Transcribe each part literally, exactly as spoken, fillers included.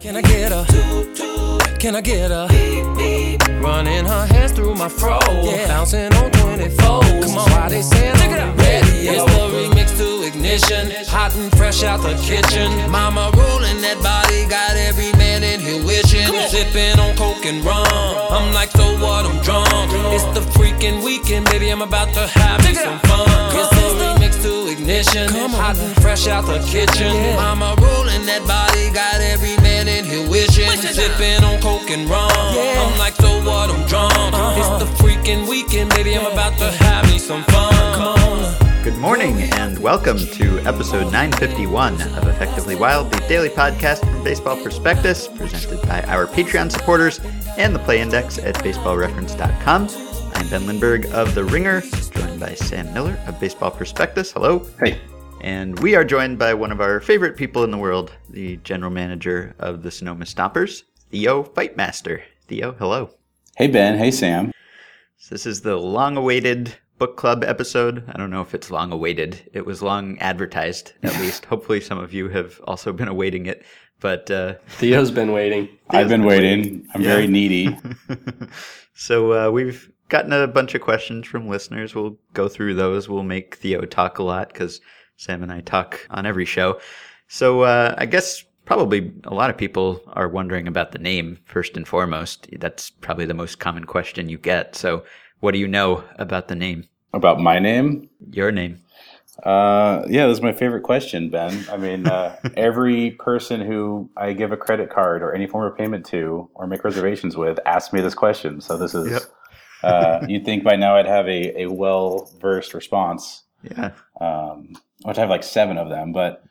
Can I get a toot toot? Can I get a beep beep? Running her hands through my fro, yeah. Bouncing on twenty-four. Come on, why they saying look at that? It's the remix to ignition, hot and fresh out the kitchen. Mama rolling that body, got every man in here wishing. Sipping on coke and rum, I'm like so what? I'm drunk. It's the freaking weekend, baby. I'm about to have me some fun. It's the remix to ignition, hot and fresh out the kitchen. Mama rolling that body, got every man in here wishing. Sipping on coke and rum, I'm like so what? I'm drunk. It's the freaking weekend, baby. I'm about to have me some fun. Come on. Good morning and welcome to episode nine fifty-one of Effectively Wild, the daily podcast from Baseball Prospectus, presented by our Patreon supporters and the Play Index at baseball reference dot com. I'm Ben Lindbergh of The Ringer, joined by Sam Miller of Baseball Prospectus. Hello. Hey. And we are joined by one of our favorite people in the world, the general manager of the Sonoma Stoppers, Theo Fightmaster. Theo, hello. Hey, Ben. Hey, Sam. So this is the long-awaited book club episode. I don't know if it's long awaited. It was long advertised, at least. Hopefully some of you have also been awaiting it. But uh, Theo's been waiting. Theo's I've been, been waiting. waiting. I'm yeah. very needy. So uh, we've gotten a bunch of questions from listeners. We'll go through those. We'll make Theo talk a lot because Sam and I talk on every show. So uh, I guess probably a lot of people are wondering about the name first and foremost. That's probably the most common question you get. So what do you know about the name? About my name? Your name. Uh, yeah, that's my favorite question, Ben. I mean, uh, every person who I give a credit card or any form of payment to or make reservations with asks me this question. So this is, yep. uh, you'd think by now I'd have a, a well-versed response. Yeah. Um, I'd have like seven of them, but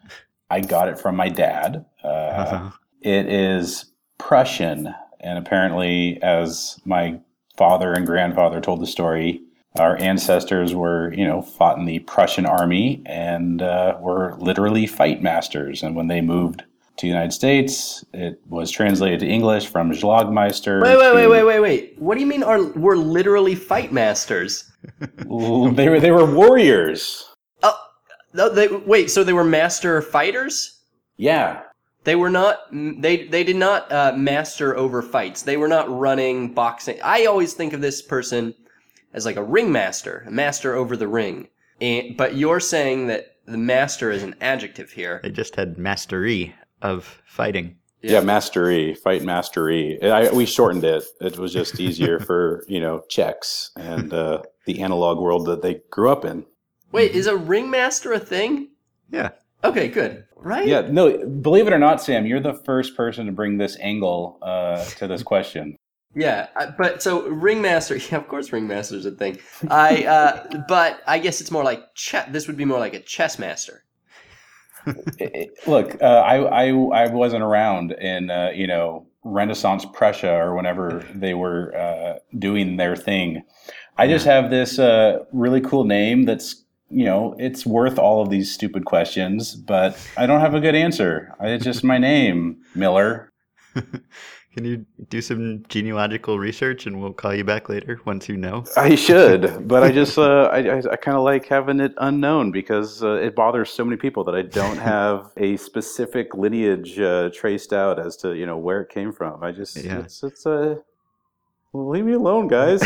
I got it from my dad. Uh, uh-huh. It is Prussian. And apparently, as my father and grandfather told the story, our ancestors were, you know, fought in the Prussian army and uh, were literally fight masters. And when they moved to the United States, it was translated to English from Schlagmeister. Wait, wait, to... wait, wait, wait, wait. What do you mean are we're literally fight masters? they were they were warriors. Oh, they wait. So they were master fighters? Yeah. They were not. They they did not uh, master over fights. They were not running boxing. I always think of this person as like a ringmaster, a master over the ring. And, but you're saying that the master is an adjective here. They just had mastery of fighting. Yeah, yeah mastery, fight mastery. I, we shortened it. It was just easier for you know Czechs and uh, the analog world that they grew up in. Wait, is a ringmaster a thing? Yeah. Okay, good. Right? Yeah, no, believe it or not, Sam, you're the first person to bring this angle uh, to this question. Yeah, but so ringmaster, yeah, of course ringmaster's a thing. I, uh, but I guess it's more like, chess. This would be more like a chess master. Look, uh, I, I, I wasn't around in, uh, you know, Renaissance Prussia or whenever they were uh, doing their thing. I just have this uh, really cool name that's, you know, it's worth all of these stupid questions, but I don't have a good answer. It's just my name, Miller. Can you do some genealogical research and we'll call you back later once you know? I should, but I just, uh, I, I, I kind of like having it unknown because uh, it bothers so many people that I don't have a specific lineage uh, traced out as to, you know, where it came from. I just, yeah. it's, it's a... Uh, Well, leave me alone, guys.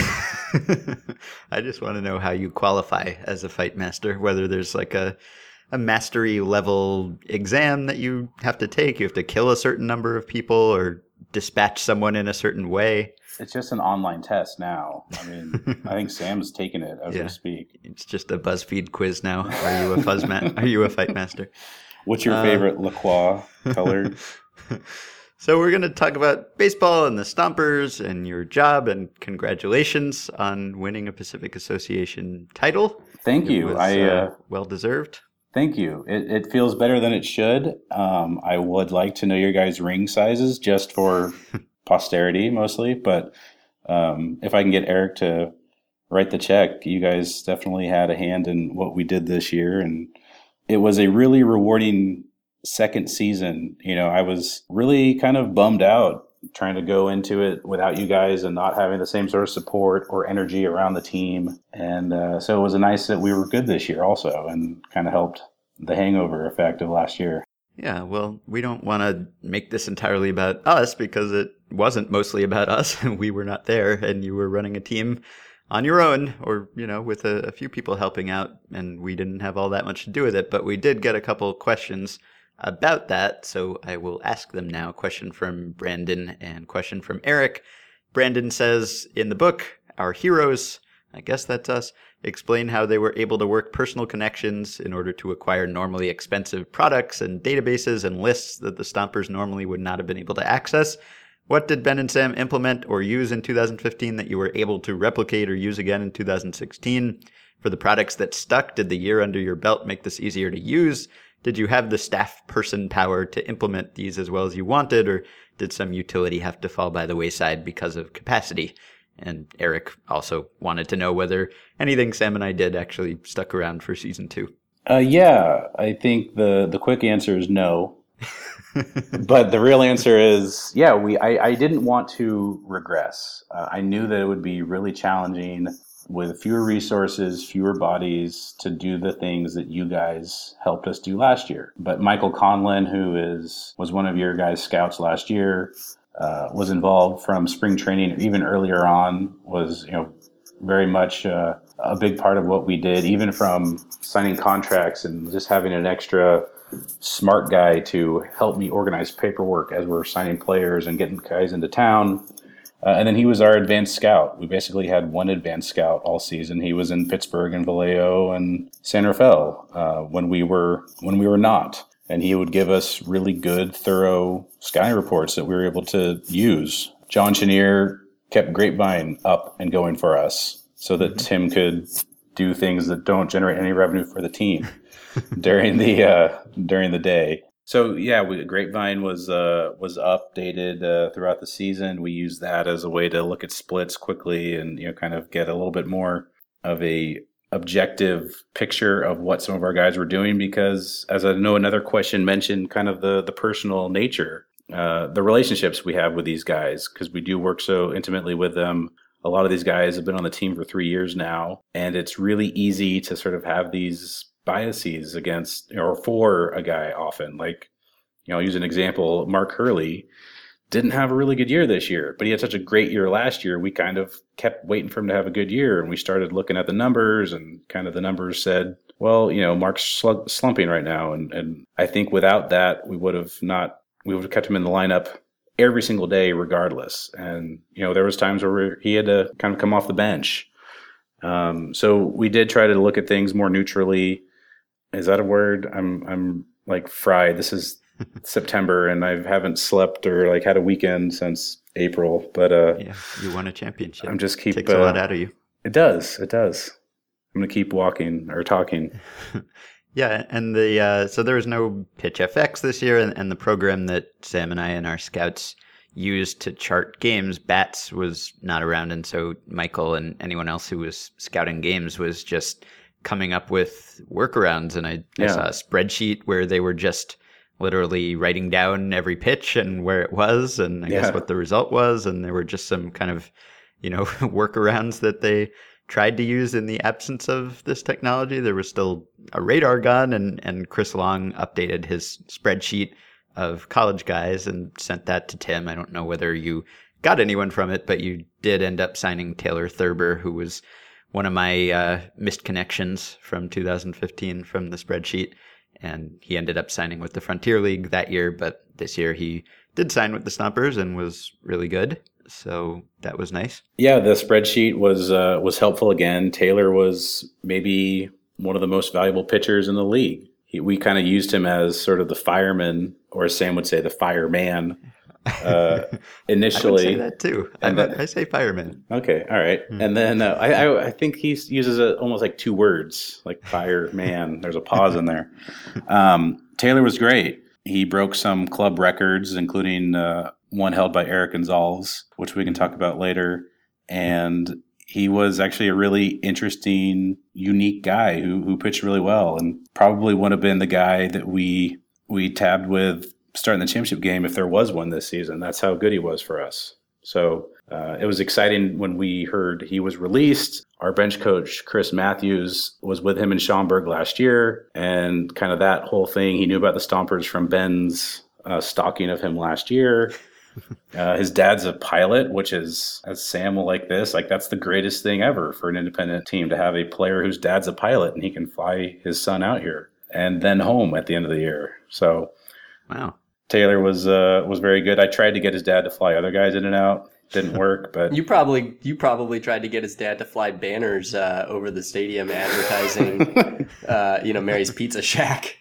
I just want to know how you qualify as a fight master, whether there's like a, a mastery level exam that you have to take. You have to kill a certain number of people or dispatch someone in a certain way. It's just an online test now. I mean, I think Sam's taking it as yeah. we speak. It's just a BuzzFeed quiz now. Are you a fuzzmat? Are you a fight master? What's your uh, favorite La Croix color? So we're going to talk about baseball and the Stompers and your job, and congratulations on winning a Pacific Association title. Thank you. It was, I uh, uh, well-deserved. Thank you. It, it feels better than it should. Um, I would like to know your guys' ring sizes just for posterity mostly, but um, if I can get Eric to write the check, you guys definitely had a hand in what we did this year, and it was a really rewarding second season. You know, I was really kind of bummed out trying to go into it without you guys and not having the same sort of support or energy around the team. And uh, so it was nice that we were good this year also and kind of helped the hangover effect of last year. Yeah, well, we don't want to make this entirely about us because it wasn't mostly about us. We were not there, and you were running a team on your own, or, you know, with a, a few people helping out, and we didn't have all that much to do with it. But we did get a couple questions about that, so I will ask them now. Question from Brandon and question from Eric. Brandon says, in the book, our heroes, I guess that's us, explain how they were able to work personal connections in order to acquire normally expensive products and databases and lists that the Stompers normally would not have been able to access. What did Ben and Sam implement or use in two thousand fifteen that you were able to replicate or use again in two thousand sixteen? For the products that stuck, did the year under your belt make this easier to use? Did you have the staff person power to implement these as well as you wanted, or did some utility have to fall by the wayside because of capacity? And Eric also wanted to know whether anything Sam and I did actually stuck around for season two. Uh, yeah, I think the, the quick answer is no. But the real answer is, yeah, we. I, I didn't want to regress. Uh, I knew that it would be really challenging with fewer resources, fewer bodies to do the things that you guys helped us do last year. But Michael Conlin, who is was one of your guys' scouts last year, Uh, was involved from spring training or even earlier on, was, you know, very much uh, a big part of what we did, even from signing contracts and just having an extra smart guy to help me organize paperwork as we're signing players and getting guys into town. Uh, and then he was our advanced scout. We basically had one advanced scout all season. He was in Pittsburgh and Vallejo and San Rafael uh, when we were when we were not. And he would give us really good, thorough scouting reports that we were able to use. John Chenier kept Grapevine up and going for us so that Tim could do things that don't generate any revenue for the team during the uh, during the day. So yeah, we, Grapevine was uh, was updated uh, throughout the season. We used that as a way to look at splits quickly and, you know, kind of get a little bit more of a objective picture of what some of our guys were doing, because as I know another question mentioned, kind of the the personal nature, uh, the relationships we have with these guys, because we do work so intimately with them. A lot of these guys have been on the team for three years now, and it's really easy to sort of have these biases against, you know, or for a guy often. Like, you know, I'll use an example. Mark Hurley didn't have a really good year this year, but he had such a great year last year. We kind of kept waiting for him to have a good year, and we started looking at the numbers, and kind of the numbers said, well, you know, Mark's slump- slumping right now. And, and I think without that, we would have not, we would have kept him in the lineup every single day regardless. And, you know, there was times where he had to kind of come off the bench. Um, so we did try to look at things more neutrally. Is that a word? I'm, I'm like fried. This is September, and I haven't slept or like had a weekend since April. But uh, yeah, you won a championship. I'm just keep it takes uh, a lot out of you. It does. It does. I'm gonna keep walking or talking. Yeah, and the uh, so there was no PitchFX this year, and, and the program that Sam and I and our scouts used to chart games, Bats, was not around, and so Michael and anyone else who was scouting games was just coming up with workarounds. And I, yeah. I saw a spreadsheet where they were just literally writing down every pitch and where it was and I yeah. guess what the result was. And there were just some kind of, you know, workarounds that they tried to use in the absence of this technology. There was still a radar gun, and, and Chris Long updated his spreadsheet of college guys and sent that to Tim. I don't know whether you got anyone from it, but you did end up signing Taylor Thurber, who was one of my uh, missed connections from two thousand fifteen from the spreadsheet. And he ended up signing with the Frontier League that year, but this year he did sign with the Stompers and was really good. So that was nice. Yeah, the spreadsheet was uh, was helpful again. Taylor was maybe one of the most valuable pitchers in the league. He, we kind of used him as sort of the fireman, or as Sam would say, the fireman uh, initially. I would say that too. And I, then, I say fireman. Okay, all right. Mm-hmm. And then uh, I, I, I think he uses a, almost like two words, like fireman. There's a pause in there. Um, Taylor was great. He broke some club records, including uh, one held by Eric Gonzalez, which we can talk about later. And he was actually a really interesting, unique guy who who pitched really well, and probably would have been the guy that we we tabbed with starting the championship game if there was one this season. That's how good he was for us. So Uh, it was exciting when we heard he was released. Our bench coach, Chris Matthews, was with him in Schaumburg last year. And kind of that whole thing, he knew about the Stompers from Ben's uh, stalking of him last year. Uh, his dad's a pilot, which is, as Sam will like this, like that's the greatest thing ever for an independent team to have a player whose dad's a pilot and he can fly his son out here and then home at the end of the year. So, wow. Taylor was uh, was very good. I tried to get his dad to fly other guys in and out. Didn't work, but you probably you probably tried to get his dad to fly banners uh, over the stadium advertising, uh, you know, Mary's Pizza Shack.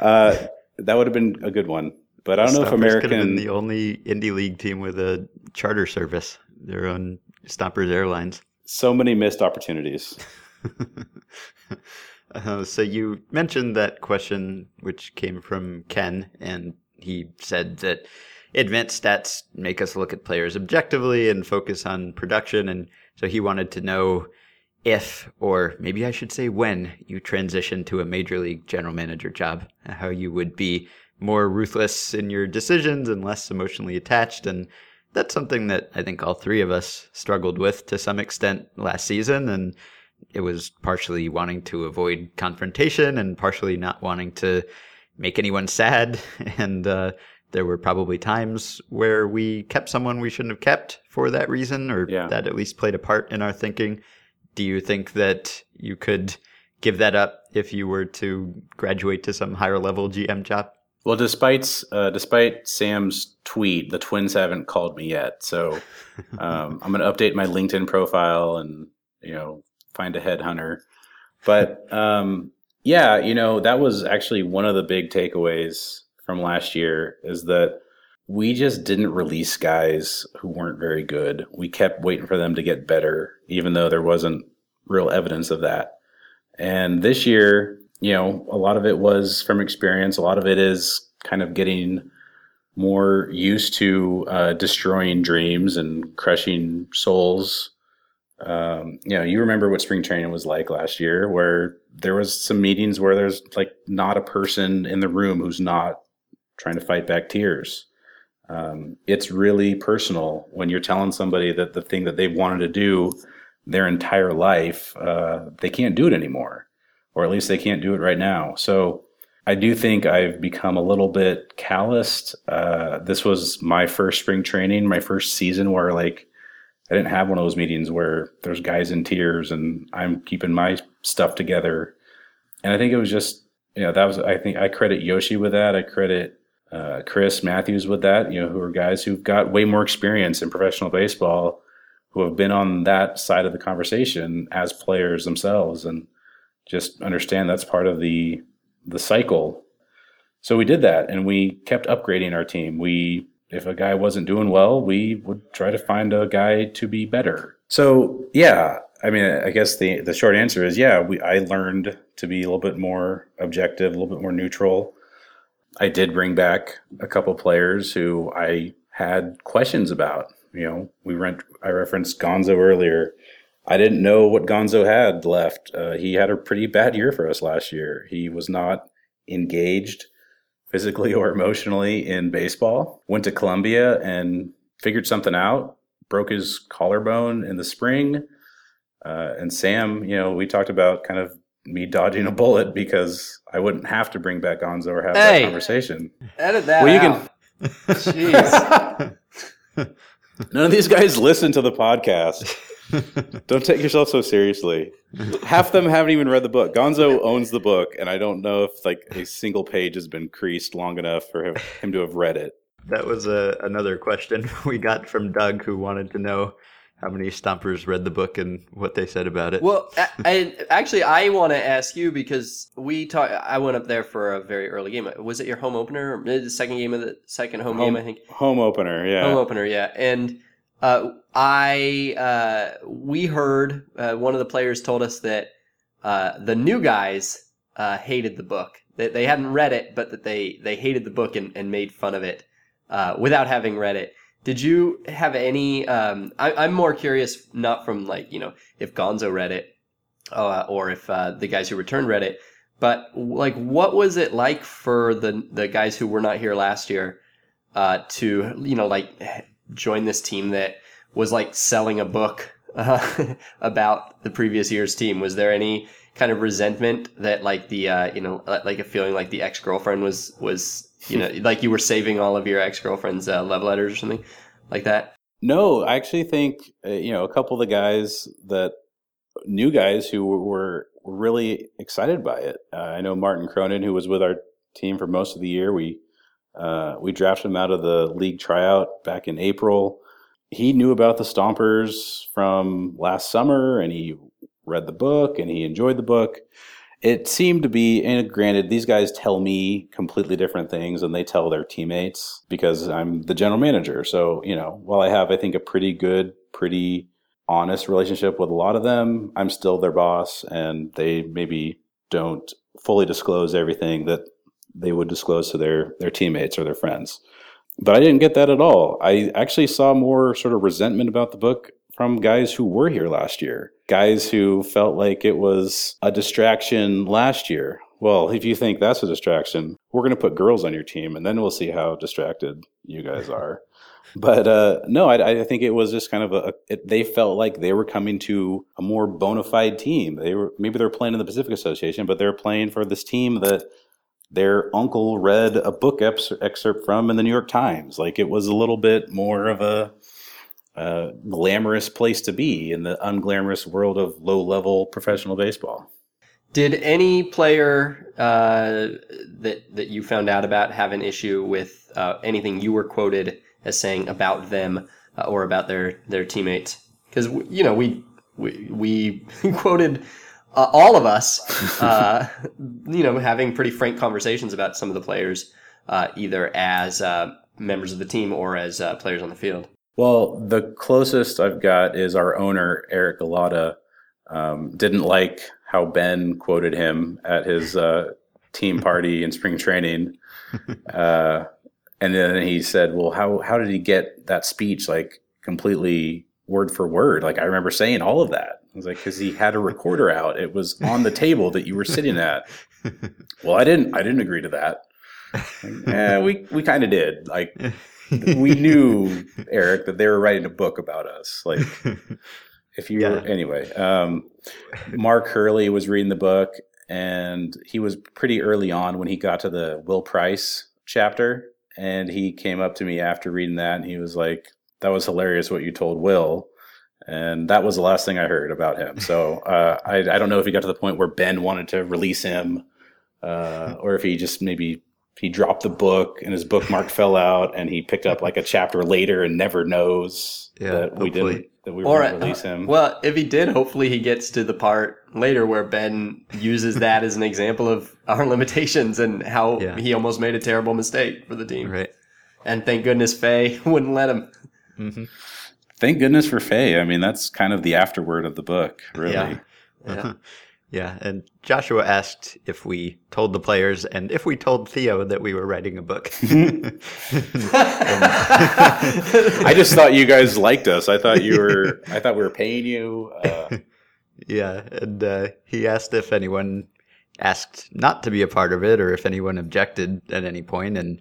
uh, that would have been a good one, but I don't know if American could have been the only indie league team with a charter service, their own Stompers Airlines. So many missed opportunities. uh, so you mentioned that question, which came from Ken, and he said that advanced stats make us look at players objectively and focus on production. And so he wanted to know if, or maybe I should say when, you transition to a major league general manager job, how you would be more ruthless in your decisions and less emotionally attached. And that's something that I think all three of us struggled with to some extent last season. And it was partially wanting to avoid confrontation and partially not wanting to make anyone sad. And, uh, there were probably times where we kept someone we shouldn't have kept for that reason, or yeah. that at least played a part in our thinking. Do you think that you could give that up if you were to graduate to some higher level G M job? Well, despite uh, despite Sam's tweet, the Twins haven't called me yet. So um, I'm going to update my LinkedIn profile and, you know, find a headhunter. But um, yeah, you know, that was actually one of the big takeaways from last year, is that we just didn't release guys who weren't very good. We kept waiting for them to get better, even though there wasn't real evidence of that. And this year, you know, a lot of it was from experience. A lot of it is kind of getting more used to uh, destroying dreams and crushing souls. Um, you know, you remember what spring training was like last year, where there was some meetings where there's like not a person in the room who's not trying to fight back tears. Um, it's really personal when you're telling somebody that the thing that they've wanted to do their entire life, uh, they can't do it anymore, or at least they can't do it right now. So I do think I've become a little bit calloused. Uh, this was my first spring training, my first season where like I didn't have one of those meetings where there's guys in tears and I'm keeping my stuff together. And I think it was just, you know, that was, I think I credit Yoshi with that. I credit Uh, Chris Matthews with that, you know, who are guys who've got way more experience in professional baseball, who have been on that side of the conversation as players themselves, and just understand that's part of the the cycle. So we did that, and we kept upgrading our team. We, if a guy wasn't doing well, we would try to find a guy to be better. So yeah, I mean, I guess the the short answer is yeah. We I learned to be a little bit more objective, a little bit more neutral. I did bring back a couple players who I had questions about. You know, we rent, I referenced Gonzo earlier. I didn't know what Gonzo had left. Uh, he had a pretty bad year for us last year. He was not engaged physically or emotionally in baseball. Went to Columbia and figured something out. Broke his collarbone in the spring. Uh, and Sam, you know, we talked about kind of me dodging a bullet because I wouldn't have to bring back Gonzo or have hey, that conversation. Edit that well, you out. Can... Jeez. None of these guys listen to the podcast. Don't take yourself so seriously. Half of them haven't even read the book. Gonzo owns the book, and I don't know if like a single page has been creased long enough for him, him to have read it. That was uh, another question we got from Doug, who wanted to know how many Stompers read the book and what they said about it. Well, I, I, actually, I want to ask you because we talk, I went up there for a very early game. Was it your home opener? The second game of the second home, home game, I think. Home opener, yeah. Home opener, yeah. And uh, I, uh, we heard uh, one of the players told us that uh, the new guys uh, hated the book. That they, they hadn't read it, but that they, they hated the book and, and made fun of it uh, without having read it. Did you have any, um, I, I'm more curious, not from like, you know, if Gonzo read it uh, or if uh, the guys who returned read it, but like, what was it like for the the guys who were not here last year uh, to, you know, like joined this team that was like selling a book uh, about the previous year's team? Was there any kind of resentment that like the, uh, you know, like a feeling like the ex-girlfriend was, was, you know, like you were saving all of your ex-girlfriend's uh, love letters or something like that? No, I actually think, uh, you know, a couple of the guys that new guys who were, were really excited by it. Uh, I know Martin Cronin, who was with our team for most of the year. We, uh, we drafted him out of the league tryout back in April. He knew about the Stompers from last summer, and he read the book and he enjoyed the book. It seemed to be, and granted, these guys tell me completely different things than they tell their teammates because I'm the general manager. So, you know, while I have, I think, a pretty good, pretty honest relationship with a lot of them, I'm still their boss, and they maybe don't fully disclose everything that they would disclose to their, their teammates or their friends. But I didn't get that at all. I actually saw more sort of resentment about the book from guys who were here last year, guys who felt like it was a distraction last year. Well, if you think that's a distraction, we're going to put girls on your team, and then we'll see how distracted you guys are. But uh, no, I, I think it was just kind of a, it, they felt like they were coming to a more bona fide team. They were, maybe they're playing in the Pacific Association, but they're playing for this team that their uncle read a book ex- excerpt from in the New York Times. Like, it was a little bit more of a, a glamorous place to be in the unglamorous world of low-level professional baseball. Did any player uh, that that you found out about have an issue with uh, anything you were quoted as saying about them uh, or about their, their teammates? Because, you know, we we, we quoted uh, all of us, uh, you know, having pretty frank conversations about some of the players, uh, either as uh, members of the team or as uh, players on the field. Well, the closest I've got is our owner, Eric Galata, um, didn't like how Ben quoted him at his uh, team party in spring training. Uh, and then he said, well, how how did he get that speech, like, completely word for word? Like, I remember saying all of that. I was like, because he had a recorder out. It was on the table that you were sitting at. Well, I didn't I didn't agree to that. Like, eh, we we kind of did. Like, we knew, Eric, that they were writing a book about us. Like, if you yeah. were, anyway, um, Mark Hurley was reading the book, and he was pretty early on when he got to the Will Price chapter, and he came up to me after reading that, and he was like, that was hilarious what you told Will, and that was the last thing I heard about him. So uh, I, I don't know if he got to the point where Ben wanted to release him, uh, or if he just maybe he dropped the book and his bookmark fell out, and he picked up like a chapter later and never knows yeah, that hopefully. we didn't. That we were going to release him. Uh, well, if he did, hopefully he gets to the part later where Ben uses that as an example of our limitations and how yeah. he almost made a terrible mistake for the team. Right. And thank goodness Faye wouldn't let him. Mm-hmm. Thank goodness for Faye. I mean, that's kind of the afterword of the book, really. Yeah. Yeah. Yeah, and Joshua asked if we told the players and if we told Theo that we were writing a book. um, I just thought you guys liked us. I thought you were. I thought we were paying you. Uh. Yeah, and uh, he asked if anyone asked not to be a part of it or if anyone objected at any point. And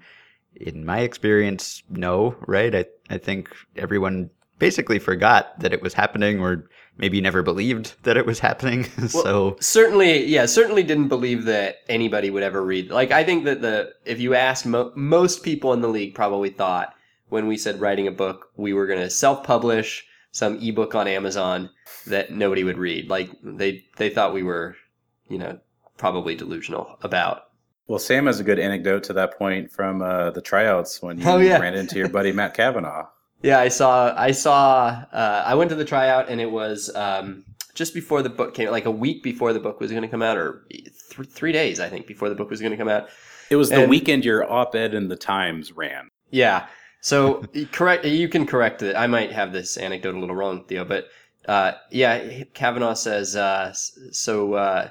in my experience, no. Right? I I think everyone basically forgot that it was happening, or maybe never believed that it was happening. so well, certainly, yeah, certainly didn't believe that anybody would ever read. Like, I think that the if you asked mo- most people in the league, probably thought when we said writing a book, we were going to self-publish some ebook on Amazon that nobody would read. Like, they they thought we were, you know, probably delusional about. Well, Sam has a good anecdote to that point from uh, the tryouts when you oh, yeah. ran into your buddy Matt Kavanagh. Yeah, I saw, I saw, uh, I went to the tryout, and it was, um, just before the book came, like a week before the book was going to come out, or th- three days, I think, before the book was going to come out. It was the and, weekend your op-ed in the Times ran. Yeah. So correct, you can correct it. I might have this anecdote a little wrong, Theo, but, uh, yeah, Kavanagh says, uh, so, uh,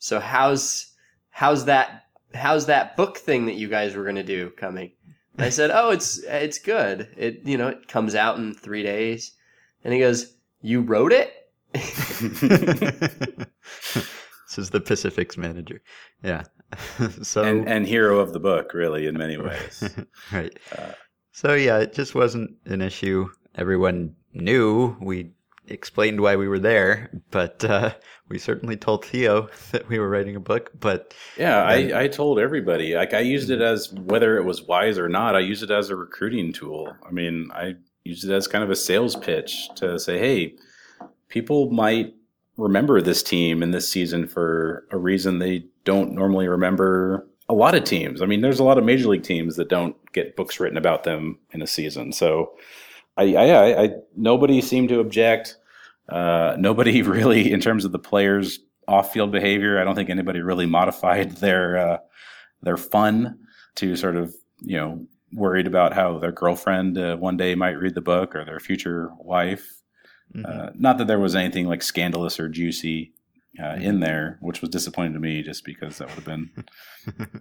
so how's, how's that, how's that book thing that you guys were going to do coming? I said, oh, it's it's good. It you know, it comes out in three days. And he goes, you wrote it? This is the Pacifics manager. Yeah. so and, and hero of the book, really, in many ways. Right. Uh, So yeah, it just wasn't an issue. Everyone knew. We explained why we were there, but uh, we certainly told Theo that we were writing a book. But yeah, uh, I, I told everybody. Like, I used it as, whether it was wise or not, I used it as a recruiting tool. I mean, I used it as kind of a sales pitch to say, hey, people might remember this team in this season for a reason they don't normally remember a lot of teams. I mean, there's a lot of major league teams that don't get books written about them in a season. So I, I, I nobody seemed to object. Uh, nobody really, in terms of the players' off-field behavior, I don't think anybody really modified their uh, their fun to sort of, you know, worried about how their girlfriend uh, one day might read the book, or their future wife. Mm-hmm. Uh, not that there was anything like scandalous or juicy uh, mm-hmm. in there, which was disappointing to me, just because that would have been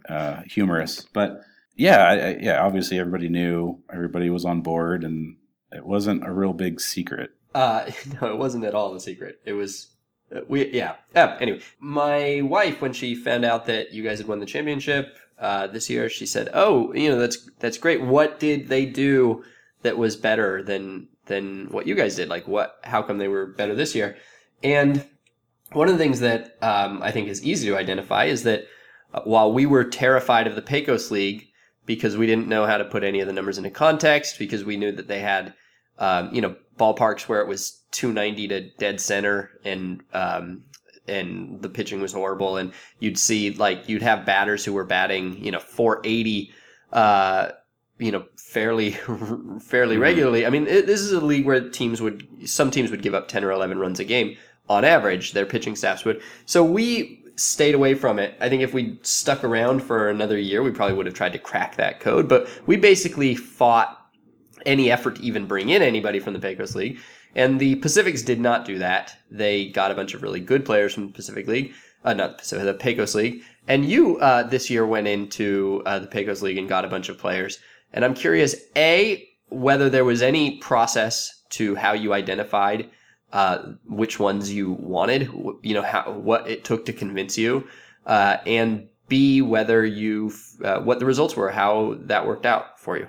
uh, humorous. But yeah, I, yeah, obviously everybody knew, everybody was on board, and it wasn't a real big secret. Uh, no, it wasn't at all a secret. It was, uh, we, yeah. Uh, anyway, my wife, when she found out that you guys had won the championship uh, this year, she said, "Oh, you know, that's that's great. What did they do that was better than than what you guys did? Like, what? How come they were better this year?" And one of the things that um, I think is easy to identify is that uh, while we were terrified of the Pecos League because we didn't know how to put any of the numbers into context, because we knew that they had um, you know, ballparks where it was two ninety to dead center, and um, and the pitching was horrible, and you'd see, like, you'd have batters who were batting, you know, four eighty. Uh, you know, fairly, fairly regularly. I mean, it, this is a league where teams would, some teams would give up ten or eleven runs a game on average. Their pitching staffs would. So we stayed away from it. I think if we stuck around for another year, we probably would have tried to crack that code, but we basically fought any effort to even bring in anybody from the Pecos League. And the Pacifics did not do that. They got a bunch of really good players from the Pacific League, uh, not the Pacific, the Pecos League. And you, uh, this year went into uh, the Pecos League and got a bunch of players. And I'm curious, A, whether there was any process to how you identified uh, which ones you wanted, you know, how, what it took to convince you, uh, and B, whether you, uh, what the results were, how that worked out for you.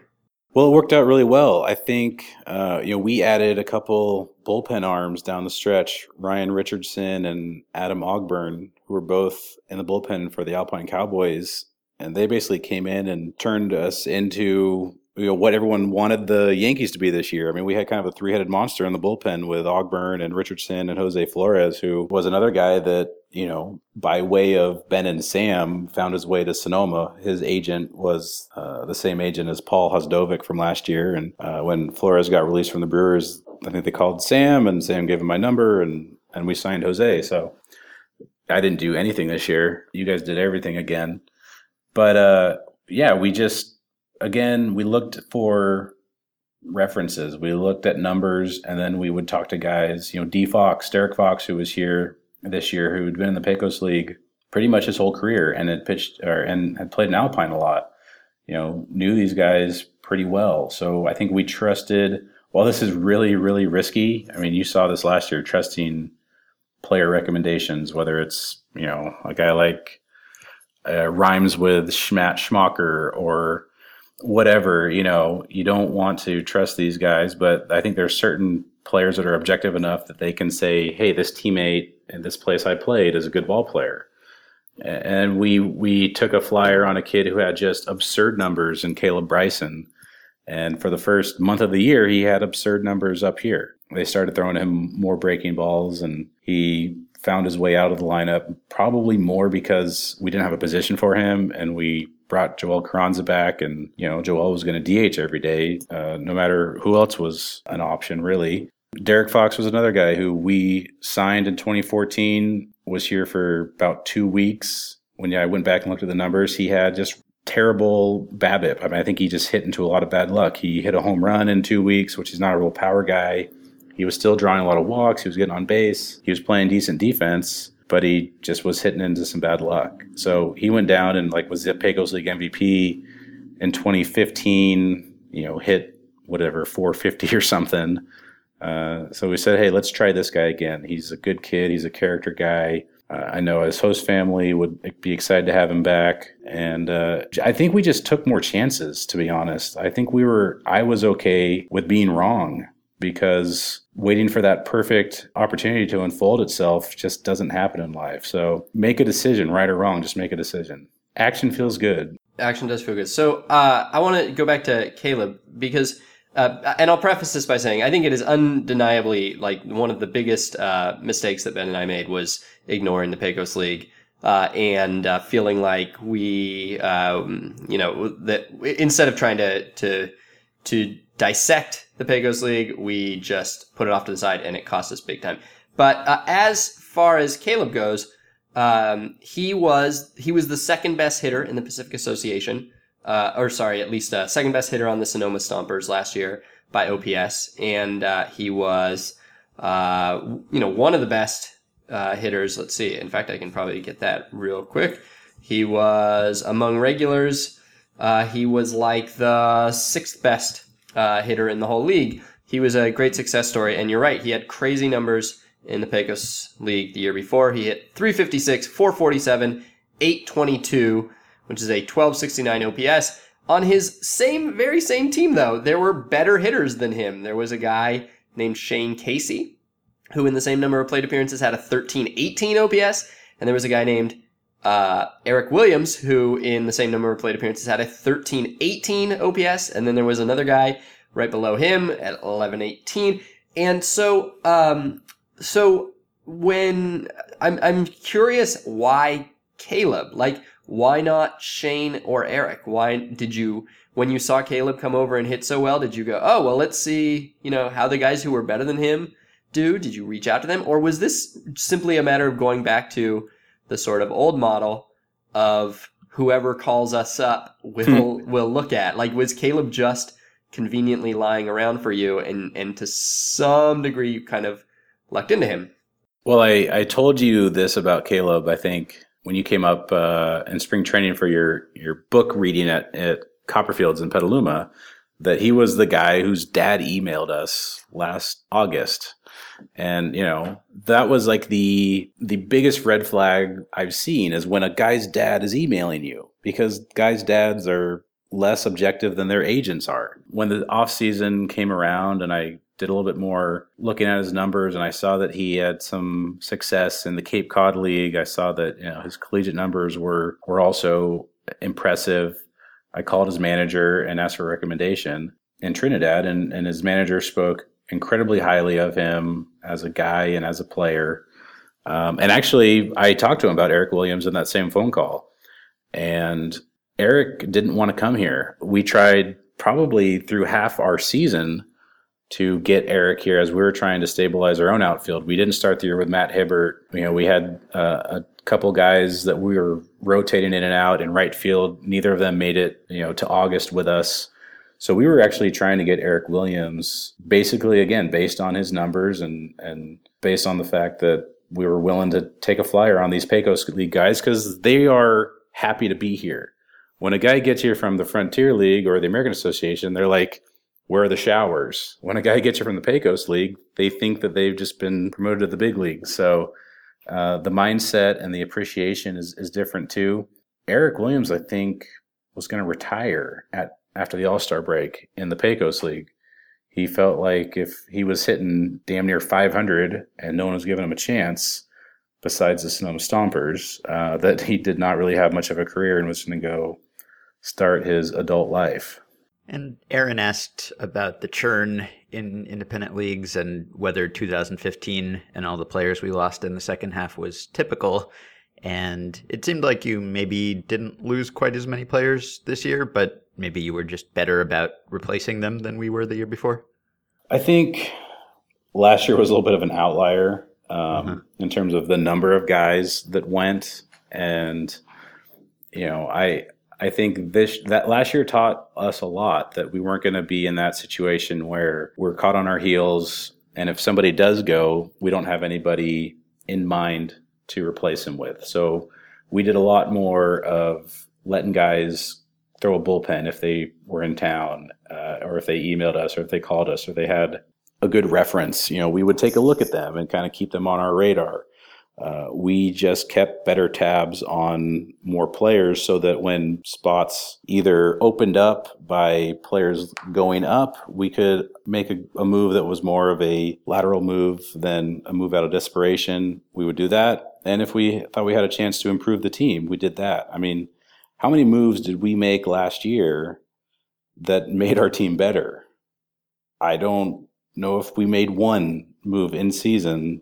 Well, it worked out really well. I think, uh, you know, we added a couple bullpen arms down the stretch, Ryan Richardson and Adam Ogburn, who were both in the bullpen for the Alpine Cowboys. And they basically came in and turned us into, you know, what everyone wanted the Yankees to be this year. I mean, we had kind of a three-headed monster in the bullpen with Ogburn and Richardson and Jose Flores, who was another guy that, you know, by way of Ben and Sam, found his way to Sonoma. His agent was uh, the same agent as Paul Hosdovic from last year. And uh, when Flores got released from the Brewers, I think they called Sam, and Sam gave him my number, and, and we signed Jose. So I didn't do anything this year. You guys did everything again. But, uh, yeah, we just, again, we looked for references. We looked at numbers, and then we would talk to guys, you know, D. Fox, Derek Fox, who was here this year, who had been in the Pecos League pretty much his whole career and had pitched or and had played in Alpine a lot, you know, knew these guys pretty well. So I think we trusted, while this is really, really risky, I mean, you saw this last year, trusting player recommendations, whether it's, you know, a guy like... Uh, rhymes with Schmat Schmocker or whatever, you know, you don't want to trust these guys, but I think there's certain players that are objective enough that they can say, hey, this teammate in this place I played is a good ball player. And we, we took a flyer on a kid who had just absurd numbers in Caleb Bryson. And for the first month of the year, he had absurd numbers up here. They started throwing him more breaking balls, and he found his way out of the lineup, probably more because we didn't have a position for him, and we brought Joel Carranza back, and, you know, Joel was going to D H every day, uh, no matter who else was an option, really. Derek Fox was another guy who we signed in twenty fourteen, was here for about two weeks. When I went back and looked at the numbers, he had just terrible BABIP. I mean, I think he just hit into a lot of bad luck. He hit a home run in two weeks, which is not a real power guy. He was still drawing a lot of walks. He was getting on base. He was playing decent defense, but he just was hitting into some bad luck. So he went down and, like, was the Pecos League M V P in twenty fifteen, you know, hit whatever, four fifty or something. Uh, so we said, hey, let's try this guy again. He's a good kid. He's a character guy. Uh, I know his host family would be excited to have him back. And uh, I think we just took more chances, to be honest. I think we were, I was okay with being wrong, because waiting for that perfect opportunity to unfold itself just doesn't happen in life. So make a decision, right or wrong, just make a decision. Action feels good. Action does feel good. So uh, I want to go back to Caleb, because Uh, and I'll preface this by saying I think it is undeniably, like, one of the biggest uh, mistakes that Ben and I made was ignoring the Pecos League uh, and uh, feeling like we, um, you know, that instead of trying to to to dissect the Pecos League, we just put it off to the side, and it cost us big time. But uh, as far as Caleb goes, um, he was he was the second best hitter in the Pacific Association. Uh, or sorry, at least uh, second best hitter on the Sonoma Stompers last year by O P S. And uh, he was, uh, you know, one of the best uh, hitters. Let's see. In fact, I can probably get that real quick. He was among regulars. Uh, he was like the sixth best uh, hitter in the whole league. He was a great success story. And you're right. He had crazy numbers in the Pecos League the year before. He hit three fifty-six, four forty-seven, eight twenty-two, which is a twelve sixty-nine O P S. On his same, very same team, though, there were better hitters than him. There was a guy named Shane Casey, who in the same number of plate appearances had a thirteen eighteen O P S. And there was a guy named uh, Eric Williams, who in the same number of plate appearances had a thirteen eighteen O P S. And then there was another guy right below him at eleven eighteen. And so, um, so when I'm, I'm curious why Caleb, like, why not Shane or Eric? Why did you, when you saw Caleb come over and hit so well, did you go, oh, well, let's see, you know, how the guys who were better than him do? Did you reach out to them? Or was this simply a matter of going back to the sort of old model of whoever calls us up, we'll, we'll look at? Like, was Caleb just conveniently lying around for you and, and to some degree you kind of lucked into him? Well, I, I told you this about Caleb, I think, when you came up uh, in spring training for your, your book reading at, at Copperfields in Petaluma, that he was the guy whose dad emailed us last August. And, you know, that was like the the biggest red flag I've seen, is when a guy's dad is emailing you, because guys' dads are less objective than their agents are. When the offseason came around and I did a little bit more looking at his numbers, and I saw that he had some success in the Cape Cod League. I saw that, you know, his collegiate numbers were were also impressive. I called his manager and asked for a recommendation in Trinidad, and, and his manager spoke incredibly highly of him as a guy and as a player. Um, and actually, I talked to him about Eric Williams in that same phone call, and Eric didn't want to come here. We tried probably through half our season to get Eric here as we were trying to stabilize our own outfield. We didn't start the year with Matt Hibbert. You know, we had uh, a couple guys that we were rotating in and out in right field. Neither of them made it, you know, to August with us. So we were actually trying to get Eric Williams, basically, again, based on his numbers and, and based on the fact that we were willing to take a flyer on these Pecos League guys because they are happy to be here. When a guy gets here from the Frontier League or the American Association, they're like, where are the showers? When a guy gets you from the Pecos League, they think that they've just been promoted to the big league. So uh, the mindset and the appreciation is, is different too. Eric Williams, I think, was going to retire at after the All-Star break in the Pecos League. He felt like if he was hitting damn near five hundred and no one was giving him a chance, besides the Sonoma Stompers, uh, that he did not really have much of a career and was going to go start his adult life. And Aaron asked about the churn in independent leagues and whether two thousand fifteen and all the players we lost in the second half was typical. And it seemed like you maybe didn't lose quite as many players this year, but maybe you were just better about replacing them than we were the year before. I think last year was a little bit of an outlier um, uh-huh. in terms of the number of guys that went. And, you know, I... I think this that last year taught us a lot that we weren't going to be in that situation where we're caught on our heels, and if somebody does go, we don't have anybody in mind to replace him with. So we did a lot more of letting guys throw a bullpen if they were in town, uh, or if they emailed us, or if they called us, or they had a good reference. You know, we would take a look at them and kind of keep them on our radar. Uh, we just kept better tabs on more players so that when spots either opened up by players going up, we could make a, a move that was more of a lateral move than a move out of desperation. We would do that. And if we thought we had a chance to improve the team, we did that. I mean, how many moves did we make last year that made our team better? I don't know if we made one move in season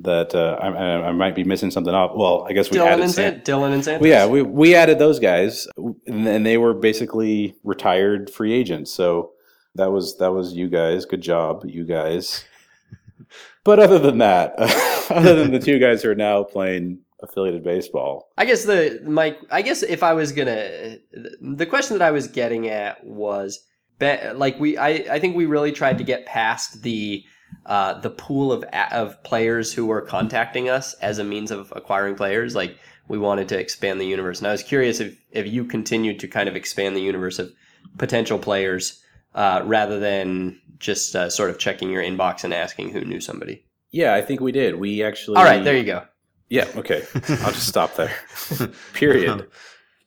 that uh, I, I might be missing something off. Well, I guess we Dylan added and San- Dylan and Sanders. Well, yeah, we we added those guys, and they were basically retired free agents. So that was that was you guys. Good job, you guys. But other than that, other than the two guys who are now playing affiliated baseball, I guess the my I guess if I was gonna, the question that I was getting at was, like we I I think we really tried to get past the. Uh, the pool of of players who were contacting us as a means of acquiring players. Like, we wanted to expand the universe. And I was curious if, if you continued to kind of expand the universe of potential players uh, rather than just uh, sort of checking your inbox and asking who knew somebody. Yeah, I think we did. We actually... All right, there you go. Yeah, okay. I'll just stop there. Period.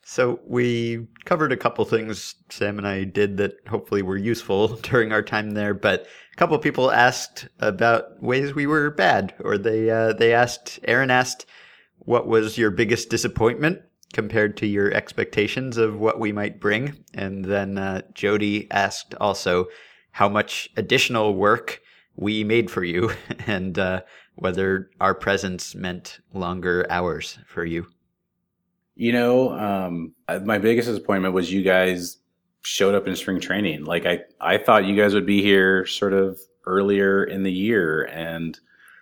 So we covered a couple things Sam and I did that hopefully were useful during our time there, but a couple of people asked about ways we were bad, or they uh, they asked, Aaron asked, what was your biggest disappointment compared to your expectations of what we might bring? And then uh, Jody asked also how much additional work we made for you and uh, whether our presence meant longer hours for you. You know, um, my biggest disappointment was you guys showed up in spring training. Like, I, I thought you guys would be here sort of earlier in the year and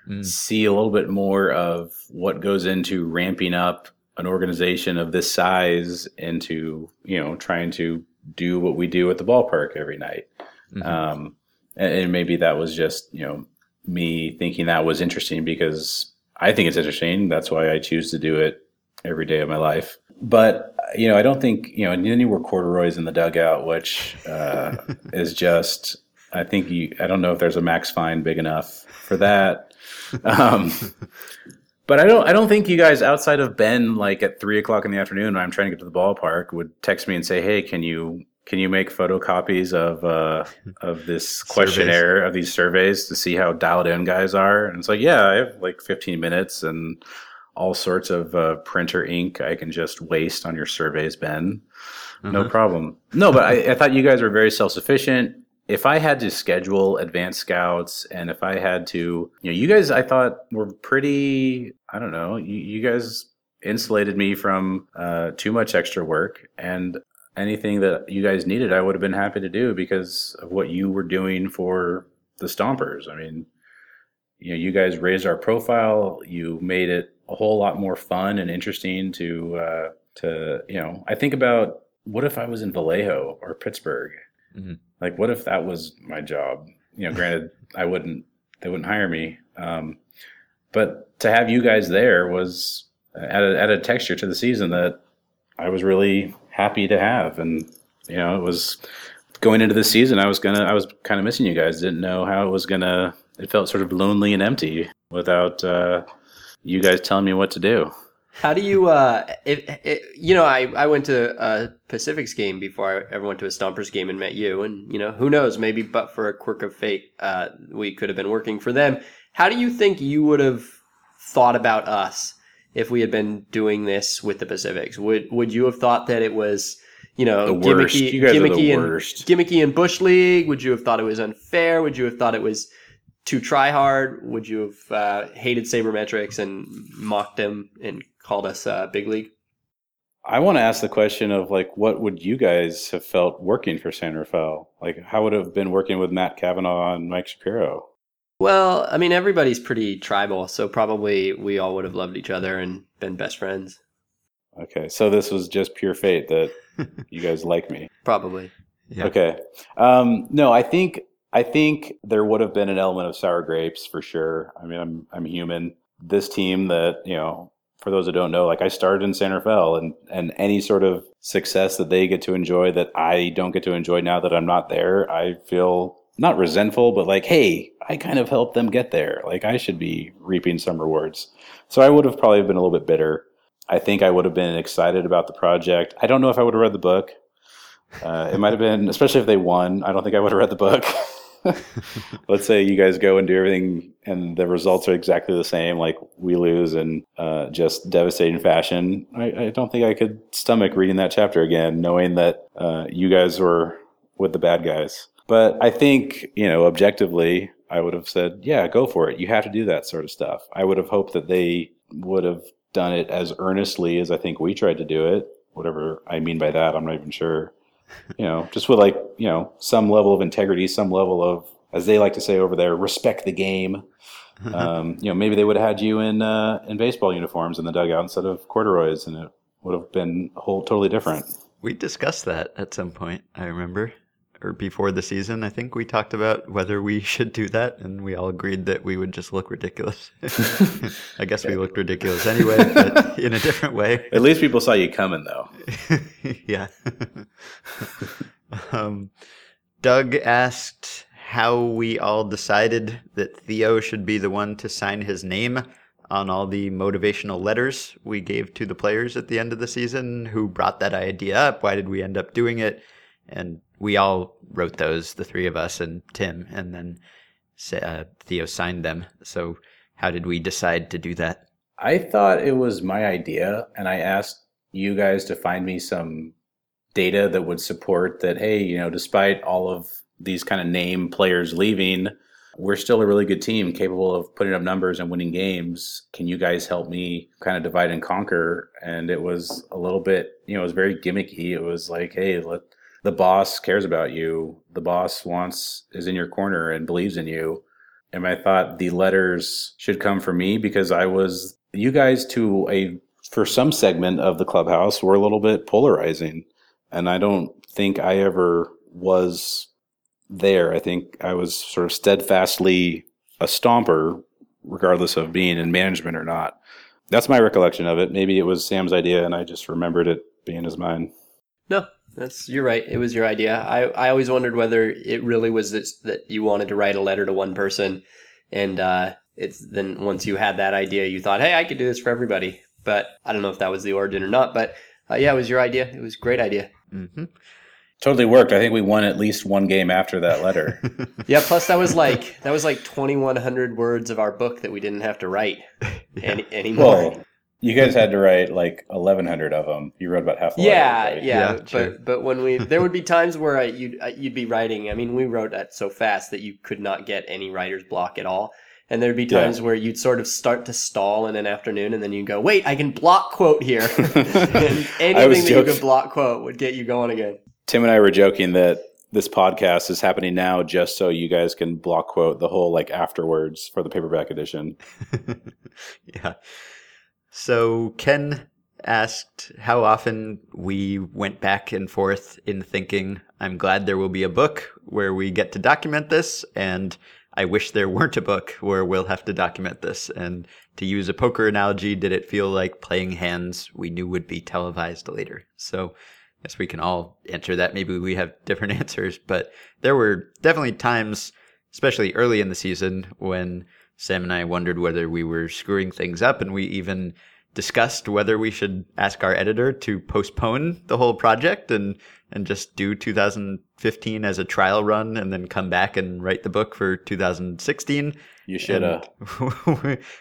mm. see a little bit more of what goes into ramping up an organization of this size into, you know, trying to do what we do at the ballpark every night. Mm-hmm. Um, and, and maybe that was just, you know, me thinking that was interesting because I think it's interesting. That's why I choose to do it every day of my life. But, you know, I don't think, you know, and then you wore corduroys in the dugout, which uh, is just, I think you, I don't know if there's a max fine big enough for that. Um, but I don't, I don't think you guys outside of Ben, like at three o'clock in the afternoon, when I'm trying to get to the ballpark, would text me and say, hey, can you, can you make photocopies of, uh, of this questionnaire surveys. of these surveys to see how dialed in guys are? And it's like, yeah, I have like fifteen minutes and all sorts of uh, printer ink I can just waste on your surveys, Ben. No uh-huh. problem. No, but I, I thought you guys were very self-sufficient. If I had to schedule advanced scouts and if I had to, you know, you guys I thought were pretty, I don't know, you, you guys insulated me from uh, too much extra work. And anything that you guys needed, I would have been happy to do because of what you were doing for the Stompers. I mean, you know, you guys raised our profile. You made it a whole lot more fun and interesting to, uh, to, you know, I think about what if I was in Vallejo or Pittsburgh? Mm-hmm. Like, what if that was my job? You know, granted, I wouldn't, they wouldn't hire me. Um, but to have you guys there was added, added texture to the season that I was really happy to have. And, you know, it was going into the season, I was gonna, I was kind of missing you guys. Didn't know how it was gonna, it felt sort of lonely and empty without, uh, you guys telling me what to do. How do you, uh, it, it, you know, I, I went to a Pacifics game before I ever went to a Stompers game and met you. And, you know, who knows, maybe but for a quirk of fate, uh, we could have been working for them. How do you think you would have thought about us if we had been doing this with the Pacifics? Would would you have thought that it was, you know, the worst. Gimmicky, you guys gimmicky, are the and, worst. Gimmicky and Bush League? Would you have thought it was unfair? Would you have thought it was to try hard? Would you have uh, hated sabermetrics and mocked them and called us uh, big league? I want to ask the question of, like, what would you guys have felt working for San Rafael? Like, how would it have been working with Matt Kavanagh and Mike Shapiro? Well, I mean, everybody's pretty tribal, so probably we all would have loved each other and been best friends. Okay, so this was just pure fate that you guys like me. Probably. Yeah. Okay. Um, no, I think... I think there would have been an element of sour grapes for sure. I mean, I'm I'm human. This team that, you know, for those that don't know, like I started in San Rafael and, and any sort of success that they get to enjoy that I don't get to enjoy now that I'm not there, I feel not resentful, but like, hey, I kind of helped them get there. Like, I should be reaping some rewards. So I would have probably been a little bit bitter. I think I would have been excited about the project. I don't know if I would have read the book. Uh, it might have been, especially if they won, I don't think I would have read the book. Let's say you guys go and do everything and the results are exactly the same, like we lose in uh, just devastating fashion. I, I don't think I could stomach reading that chapter again, knowing that uh, you guys were with the bad guys. But I think, you know, objectively, I would have said, yeah, go for it. You have to do that sort of stuff. I would have hoped that they would have done it as earnestly as I think we tried to do it. Whatever I mean by that, I'm not even sure. You know, just with like, you know, some level of integrity, some level of, as they like to say over there, respect the game. Um, you know, maybe they would have had you in uh, in baseball uniforms in the dugout instead of corduroys, and it would have been a whole totally different. We discussed that at some point, I remember, or before the season. I think we talked about whether we should do that, and we all agreed that we would just look ridiculous. I guess we looked ridiculous anyway, but in a different way. At least people saw you coming, though. Yeah. um, Doug asked how we all decided that Theo should be the one to sign his name on all the motivational letters we gave to the players at the end of the season. Who brought that idea up? Why did we end up doing it? And we all wrote those, the three of us and Tim, and then uh, Theo signed them. So how did we decide to do that? I thought it was my idea, and I asked you guys to find me some data that would support that, hey, you know, despite all of these kind of name players leaving, we're still a really good team capable of putting up numbers and winning games. Can you guys help me kind of divide and conquer? And it was a little bit, you know, it was very gimmicky. It was like, hey, let the boss cares about you. The boss wants, is in your corner and believes in you. And I thought the letters should come from me because I was, you guys to a, for some segment of the clubhouse were a little bit polarizing. And I don't think I ever was there. I think I was sort of steadfastly a stomper, regardless of being in management or not. That's my recollection of it. Maybe it was Sam's idea and I just remembered it being as mine. No. That's, you're right. It was your idea. I, I always wondered whether it really was this, that you wanted to write a letter to one person. And uh, it's then once you had that idea, you thought, hey, I could do this for everybody. But I don't know if that was the origin or not. But uh, yeah, it was your idea. It was a great idea. Mm-hmm. Totally worked. I think we won at least one game after that letter. Yeah. Plus, that was like that was like twenty-one hundred words of our book that we didn't have to write any, anymore. Well, you guys had to write like eleven hundred of them. You wrote about half the yeah, letter, right? Yeah, yeah. Sure. But but when we there would be times where I, you'd you'd be writing. I mean, we wrote that so fast that you could not get any writer's block at all. And there'd be times yeah. where you'd sort of start to stall in an afternoon, and then you go, "Wait, I can block quote here." And anything that you could block quote would get you going again. Tim and I were joking that this podcast is happening now just so you guys can block quote the whole like afterwards for the paperback edition. Yeah. So Ken asked how often we went back and forth in thinking, I'm glad there will be a book where we get to document this, and I wish there weren't a book where we'll have to document this. And to use a poker analogy, did it feel like playing hands we knew would be televised later? So I guess we can all answer that. Maybe we have different answers, but there were definitely times, especially early in the season, when Sam and I wondered whether we were screwing things up, and we even discussed whether we should ask our editor to postpone the whole project and, and just do two thousand fifteen as a trial run and then come back and write the book for two thousand sixteen. You should have.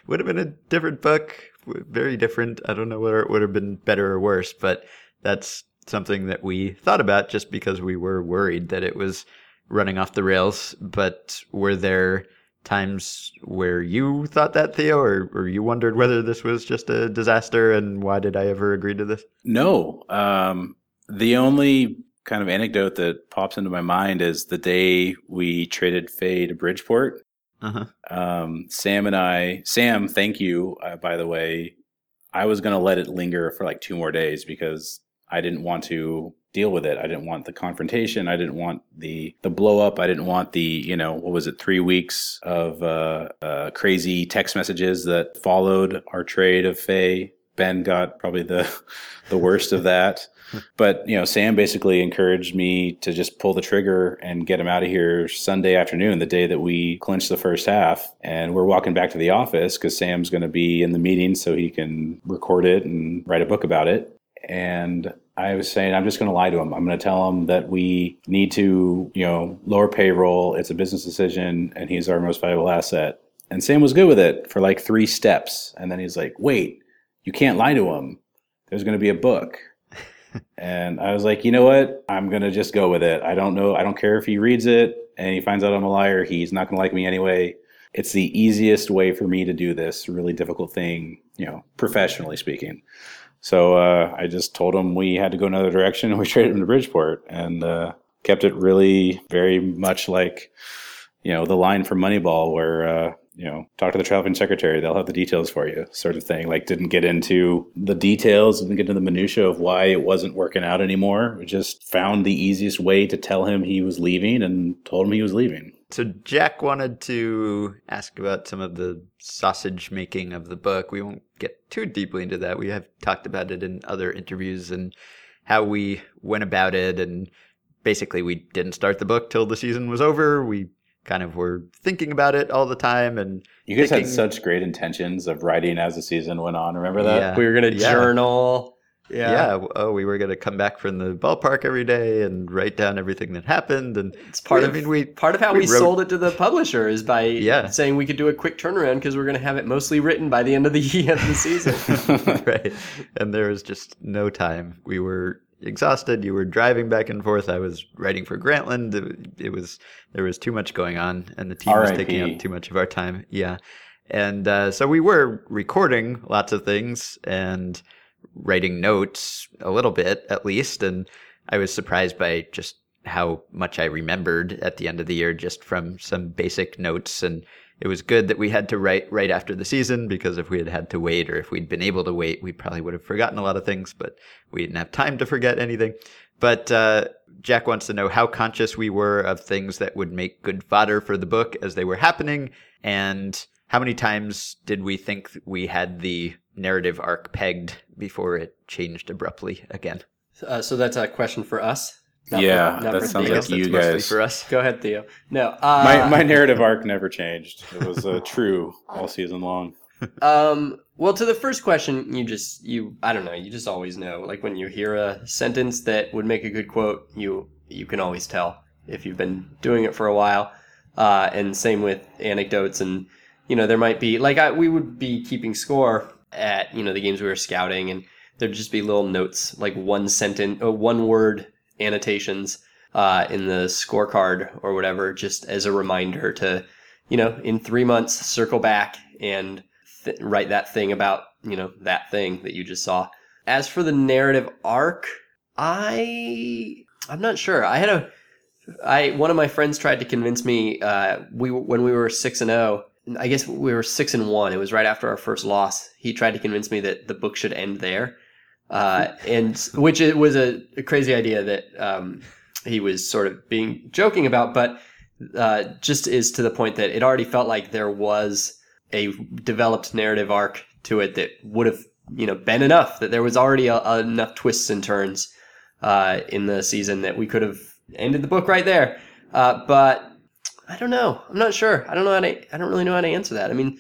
Would have been a different book, very different. I don't know whether it would have been better or worse, but that's something that we thought about just because we were worried that it was running off the rails. But were there times where you thought that, Theo, or, or you wondered whether this was just a disaster and why did I ever agree to this? No. Um, the only kind of anecdote that pops into my mind is the day we traded Faye to Bridgeport. Uh-huh. Um, Sam and I, Sam, thank you, uh, by the way. I was going to let it linger for like two more days because I didn't want to deal with it. I didn't want the confrontation. I didn't want the, the blow up. I didn't want the, you know, what was it, three weeks of uh, uh, crazy text messages that followed our trade of Faye Ben got probably the the worst of that. But, you know, Sam basically encouraged me to just pull the trigger and get him out of here Sunday afternoon, the day that we clinched the first half. And we're walking back to the office because Sam's going to be in the meeting so he can record it and write a book about it. And I was saying, I'm just going to lie to him. I'm going to tell him that we need to, you know, lower payroll. It's a business decision and he's our most valuable asset. And Sam was good with it for like three steps. And then he's like, wait, you can't lie to him. There's going to be a book. And I was like, you know what? I'm going to just go with it. I don't know. I don't care if he reads it and he finds out I'm a liar. He's not going to like me anyway. It's the easiest way for me to do this really difficult thing, you know, professionally speaking. So uh, I just told him we had to go another direction and we traded him to Bridgeport and uh, kept it really very much like, you know, the line from Moneyball where, uh, you know, talk to the traveling secretary, they'll have the details for you sort of thing. Like didn't get into the details, didn't get into the minutia of why it wasn't working out anymore. We just found the easiest way to tell him he was leaving and told him he was leaving. So Jack wanted to ask about some of the sausage making of the book. We won't get too deeply into that. We have talked about it in other interviews and how we went about it. And basically we didn't start the book till the season was over. We kind of were thinking about it all the time. And you guys thinking, had such great intentions of writing as the season went on. Remember that? Yeah, we were going to yeah. journal. Yeah. yeah. Oh, we were going to come back from the ballpark every day and write down everything that happened. And it's part we, of I mean, we, part of how we, we wrote, sold it to the publisher is by yeah. saying we could do a quick turnaround because we're going to have it mostly written by the end of the year of the season. Right. And there was just no time. We were exhausted. You were driving back and forth. I was writing for Grantland. It, it was, there was too much going on and the team R I P was taking up too much of our time. Yeah. And uh, so we were recording lots of things and writing notes a little bit at least, and I was surprised by just how much I remembered at the end of the year just from some basic notes. And it was good that we had to write right after the season, because if we had had to wait, or if we'd been able to wait, we probably would have forgotten a lot of things, but we didn't have time to forget anything. But uh, Jack wants to know how conscious we were of things that would make good fodder for the book as they were happening, and how many times did we think we had the narrative arc pegged before it changed abruptly again? Uh, so that's a question for us. Not yeah, for, not that for sounds Theo. Like you that's guys. For us. Go ahead, Theo. No, uh, my my narrative arc never changed. It was uh, true all season long. um. Well, to the first question, you just you I don't know. You just always know. Like when you hear a sentence that would make a good quote, you you can always tell if you've been doing it for a while. Uh, and same with anecdotes and. You know, there might be, like, I, we would be keeping score at, you know, the games we were scouting, and there'd just be little notes, like one sentence, or one word annotations uh, in the scorecard or whatever, just as a reminder to, you know, in three months, circle back and th- write that thing about, you know, that thing that you just saw. As for the narrative arc, I, I'm not sure. I had a, I, one of my friends tried to convince me uh, we when we were six and oh, I guess we were six and one. It was right after our first loss. He tried to convince me that the book should end there, uh, and which it was a, a crazy idea that um, he was sort of being joking about. But uh, just is to the point that it already felt like there was a developed narrative arc to it that would have, you know, been enough. That there was already a, a enough twists and turns uh, in the season that we could have ended the book right there. Uh, but. I don't know. I'm not sure. I don't know how to, I don't really know how to answer that. I mean,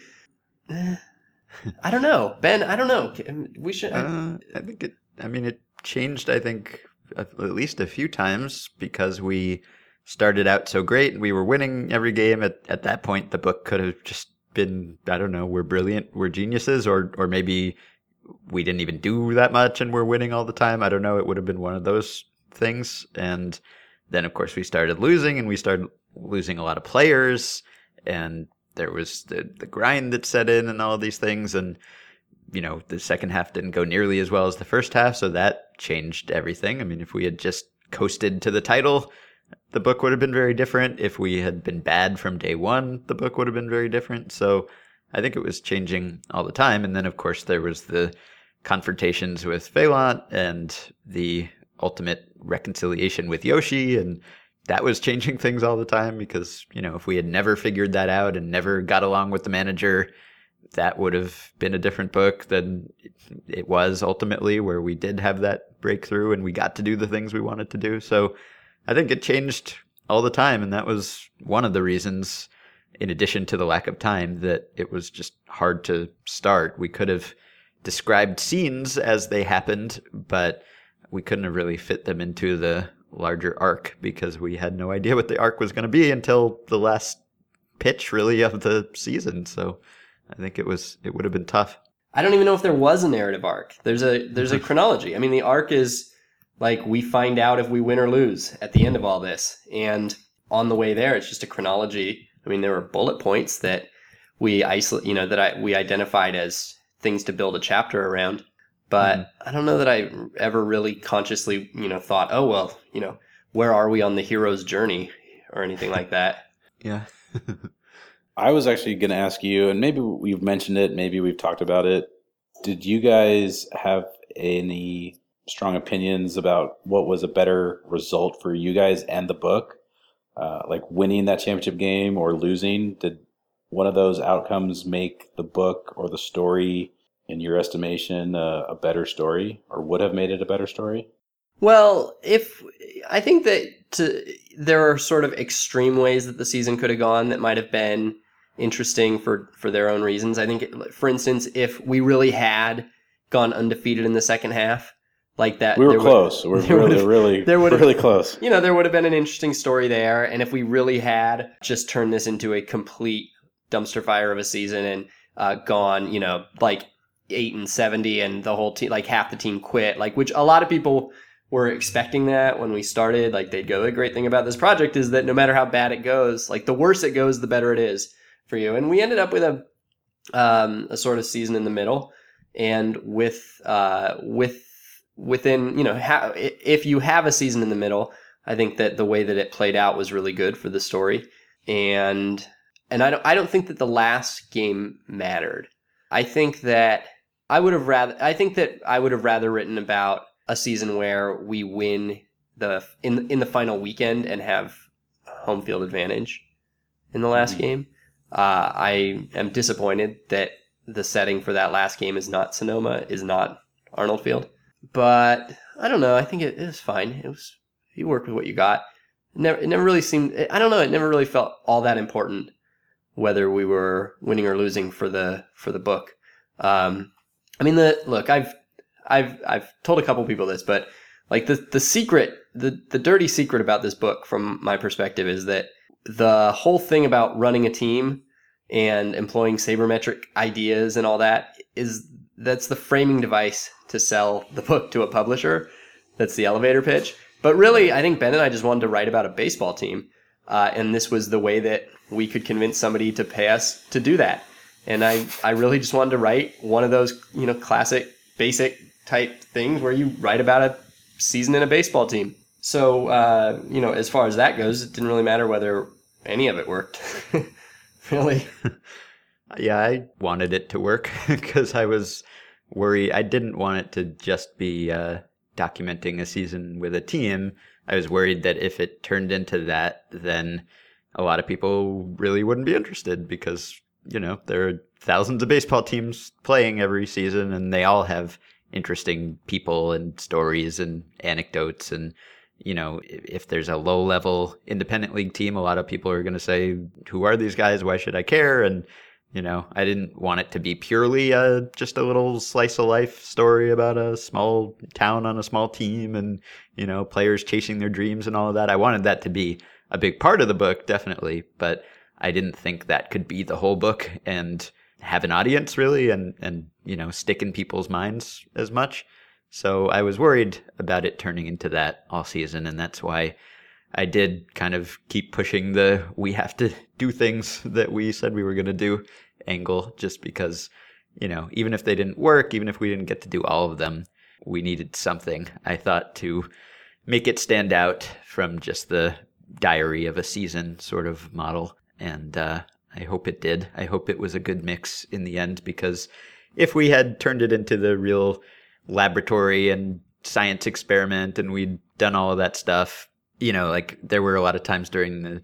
eh, I don't know, Ben. I don't know. We should. I, uh, I think it. I mean, it changed. I think at least a few times because we started out so great and we were winning every game. At at that point, the book could have just been. I don't know. We're brilliant. We're geniuses, or or maybe we didn't even do that much and we're winning all the time. I don't know. It would have been one of those things. And then, of course, we started losing, and we started. losing a lot of players, and there was the, the grind that set in and all of these things. And, you know, the second half didn't go nearly as well as the first half. So that changed everything. I mean, if we had just coasted to the title, the book would have been very different. If we had been bad from day one, the book would have been very different. So I think it was changing all the time. And then, of course, there was the confrontations with Phelan and the ultimate reconciliation with Yoshi, and that was changing things all the time because, you know, if we had never figured that out and never got along with the manager, that would have been a different book than it was ultimately, where we did have that breakthrough and we got to do the things we wanted to do. So I think it changed all the time. And that was one of the reasons, in addition to the lack of time, that it was just hard to start. We could have described scenes as they happened, but we couldn't have really fit them into the larger arc because we had no idea what the arc was going to be until the last pitch really of the season. So I think it was it would have been tough. I don't even know if there was a narrative arc. There's a there's a chronology. I mean, the arc is like we find out if we win or lose at the end of all this. And on the way there, it's just a chronology. I mean, there were bullet points that we isolate, you know, that I we identified as things to build a chapter around. But mm-hmm. I don't know that I ever really consciously, you know, thought, oh, well, you know, where are we on the hero's journey or anything like that? Yeah. I was actually going to ask you, and maybe we've mentioned it, maybe we've talked about it. Did you guys have any strong opinions about what was a better result for you guys and the book? Uh, like winning that championship game or losing? Did one of those outcomes make the book or the story, in your estimation, uh, a better story, or would have made it a better story? Well, if I think that to, there are sort of extreme ways that the season could have gone that might have been interesting for, for their own reasons. I think, it, for instance, if we really had gone undefeated in the second half, like that, we were close. We're really, really, really close. You know, there would have been an interesting story there, and if we really had just turned this into a complete dumpster fire of a season and uh, gone, you know, like eight and seventy and the whole team, like half the team quit, like, which a lot of people were expecting that when we started, like they'd go, the great thing about this project is that no matter how bad it goes, like the worse it goes, the better it is for you. And we ended up with a, um, a sort of season in the middle, and with, uh, with, within, you know, how, if you have a season in the middle, I think that the way that it played out was really good for the story. And, and I don't, I don't think that the last game mattered. I think that I would have rather, I think that I would have rather written about a season where we win the, in, in the final weekend and have home field advantage in the last mm-hmm. game. Uh, I am disappointed that the setting for that last game is not Sonoma, is not Arnold Field. But I don't know. I think it, it was fine. It was, you worked with what you got. It never, it never really seemed, it, I don't know. It never really felt all that important whether we were winning or losing for the, for the book. Um, I mean, the, look, I've, I've, I've told a couple people this, but like the, the secret, the, the dirty secret about this book from my perspective is that the whole thing about running a team and employing sabermetric ideas and all that is that's the framing device to sell the book to a publisher. That's the elevator pitch. But really, I think Ben and I just wanted to write about a baseball team. Uh, and this was the way that we could convince somebody to pay us to do that. And I, I really just wanted to write one of those, you know, classic, basic type things where you write about a season in a baseball team. So, uh, you know, as far as that goes, it didn't really matter whether any of it worked, really. Yeah, I wanted it to work because I was worried. I didn't want it to just be uh, documenting a season with a team. I was worried that if it turned into that, then a lot of people really wouldn't be interested because, you know, there are thousands of baseball teams playing every season and they all have interesting people and stories and anecdotes. And, you know, if there's a low level independent league team, a lot of people are going to say, who are these guys? Why should I care? And, you know, I didn't want it to be purely uh, just a little slice of life story about a small town on a small team and, you know, players chasing their dreams and all of that. I wanted that to be a big part of the book, definitely. But I didn't think that could be the whole book and have an audience, really, and, and you know, stick in people's minds as much. So I was worried about it turning into that all season. And that's why I did kind of keep pushing the we have to do things that we said we were going to do angle, just because, you know, even if they didn't work, even if we didn't get to do all of them, we needed something, I thought, to make it stand out from just the diary of a season sort of model. And uh, I hope it did. I hope it was a good mix in the end, because if we had turned it into the real laboratory and science experiment and we'd done all of that stuff, you know, like there were a lot of times during the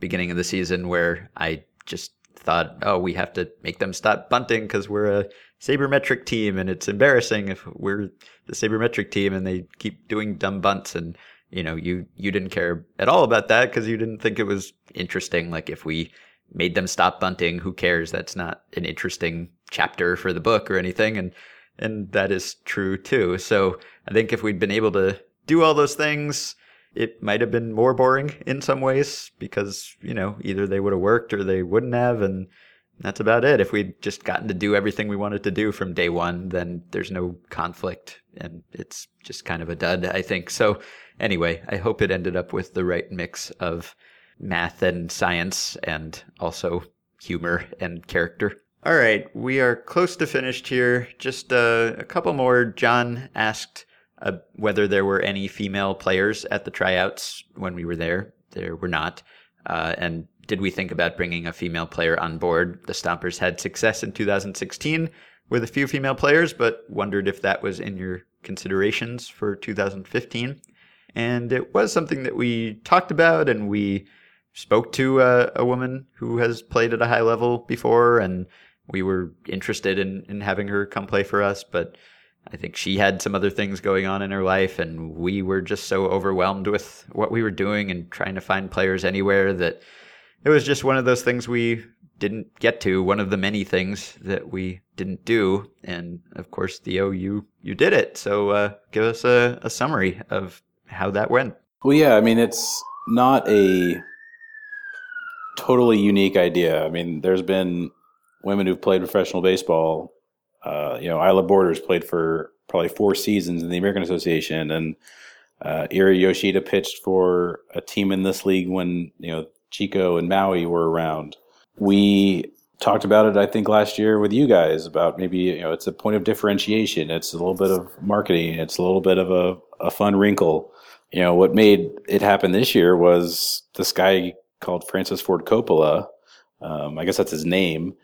beginning of the season where I just thought, oh, we have to make them stop bunting because we're a sabermetric team and it's embarrassing if we're the sabermetric team and they keep doing dumb bunts. And, you know, you, you didn't care at all about that because you didn't think it was interesting. Like, if we made them stop bunting, who cares? That's not an interesting chapter for the book or anything. And, and that is true too. So I think if we'd been able to do all those things, it might have been more boring in some ways because, you know, either they would have worked or they wouldn't have. And that's about it. If we'd just gotten to do everything we wanted to do from day one, then there's no conflict and it's just kind of a dud, I think. So anyway, I hope it ended up with the right mix of math and science and also humor and character. All right, we are close to finished here. Just uh, a couple more. John asked Uh, whether there were any female players at the tryouts when we were there. There were not. Uh, and did we think about bringing a female player on board? The Stompers had success in two thousand sixteen with a few female players, but wondered if that was in your considerations for two thousand fifteen. And it was something that we talked about, and we spoke to uh, a woman who has played at a high level before, and we were interested in, in having her come play for us, but I think she had some other things going on in her life, and we were just so overwhelmed with what we were doing and trying to find players anywhere that it was just one of those things we didn't get to, one of the many things that we didn't do. And, of course, Theo, you, you did it. So uh, give us a, a summary of how that went. Well, yeah, I mean, it's not a totally unique idea. I mean, there's been women who've played professional baseball. Uh, you know, Isla Borders played for probably four seasons in the American Association, and uh, Iri Yoshida pitched for a team in this league when, you know, Chico and Maui were around. We talked about it, I think, last year with you guys about maybe, you know, it's a point of differentiation. It's a little bit of marketing. It's a little bit of a, a fun wrinkle. You know, what made it happen this year was this guy called Francis Ford Coppola. Um, I guess that's his name.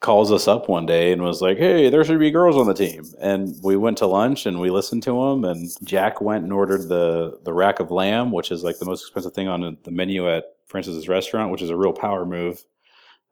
Calls us up one day and was like, hey, there should be girls on the team. And we went to lunch and we listened to him, and Jack went and ordered the, the rack of lamb, which is like the most expensive thing on the menu at Francis's restaurant, which is a real power move.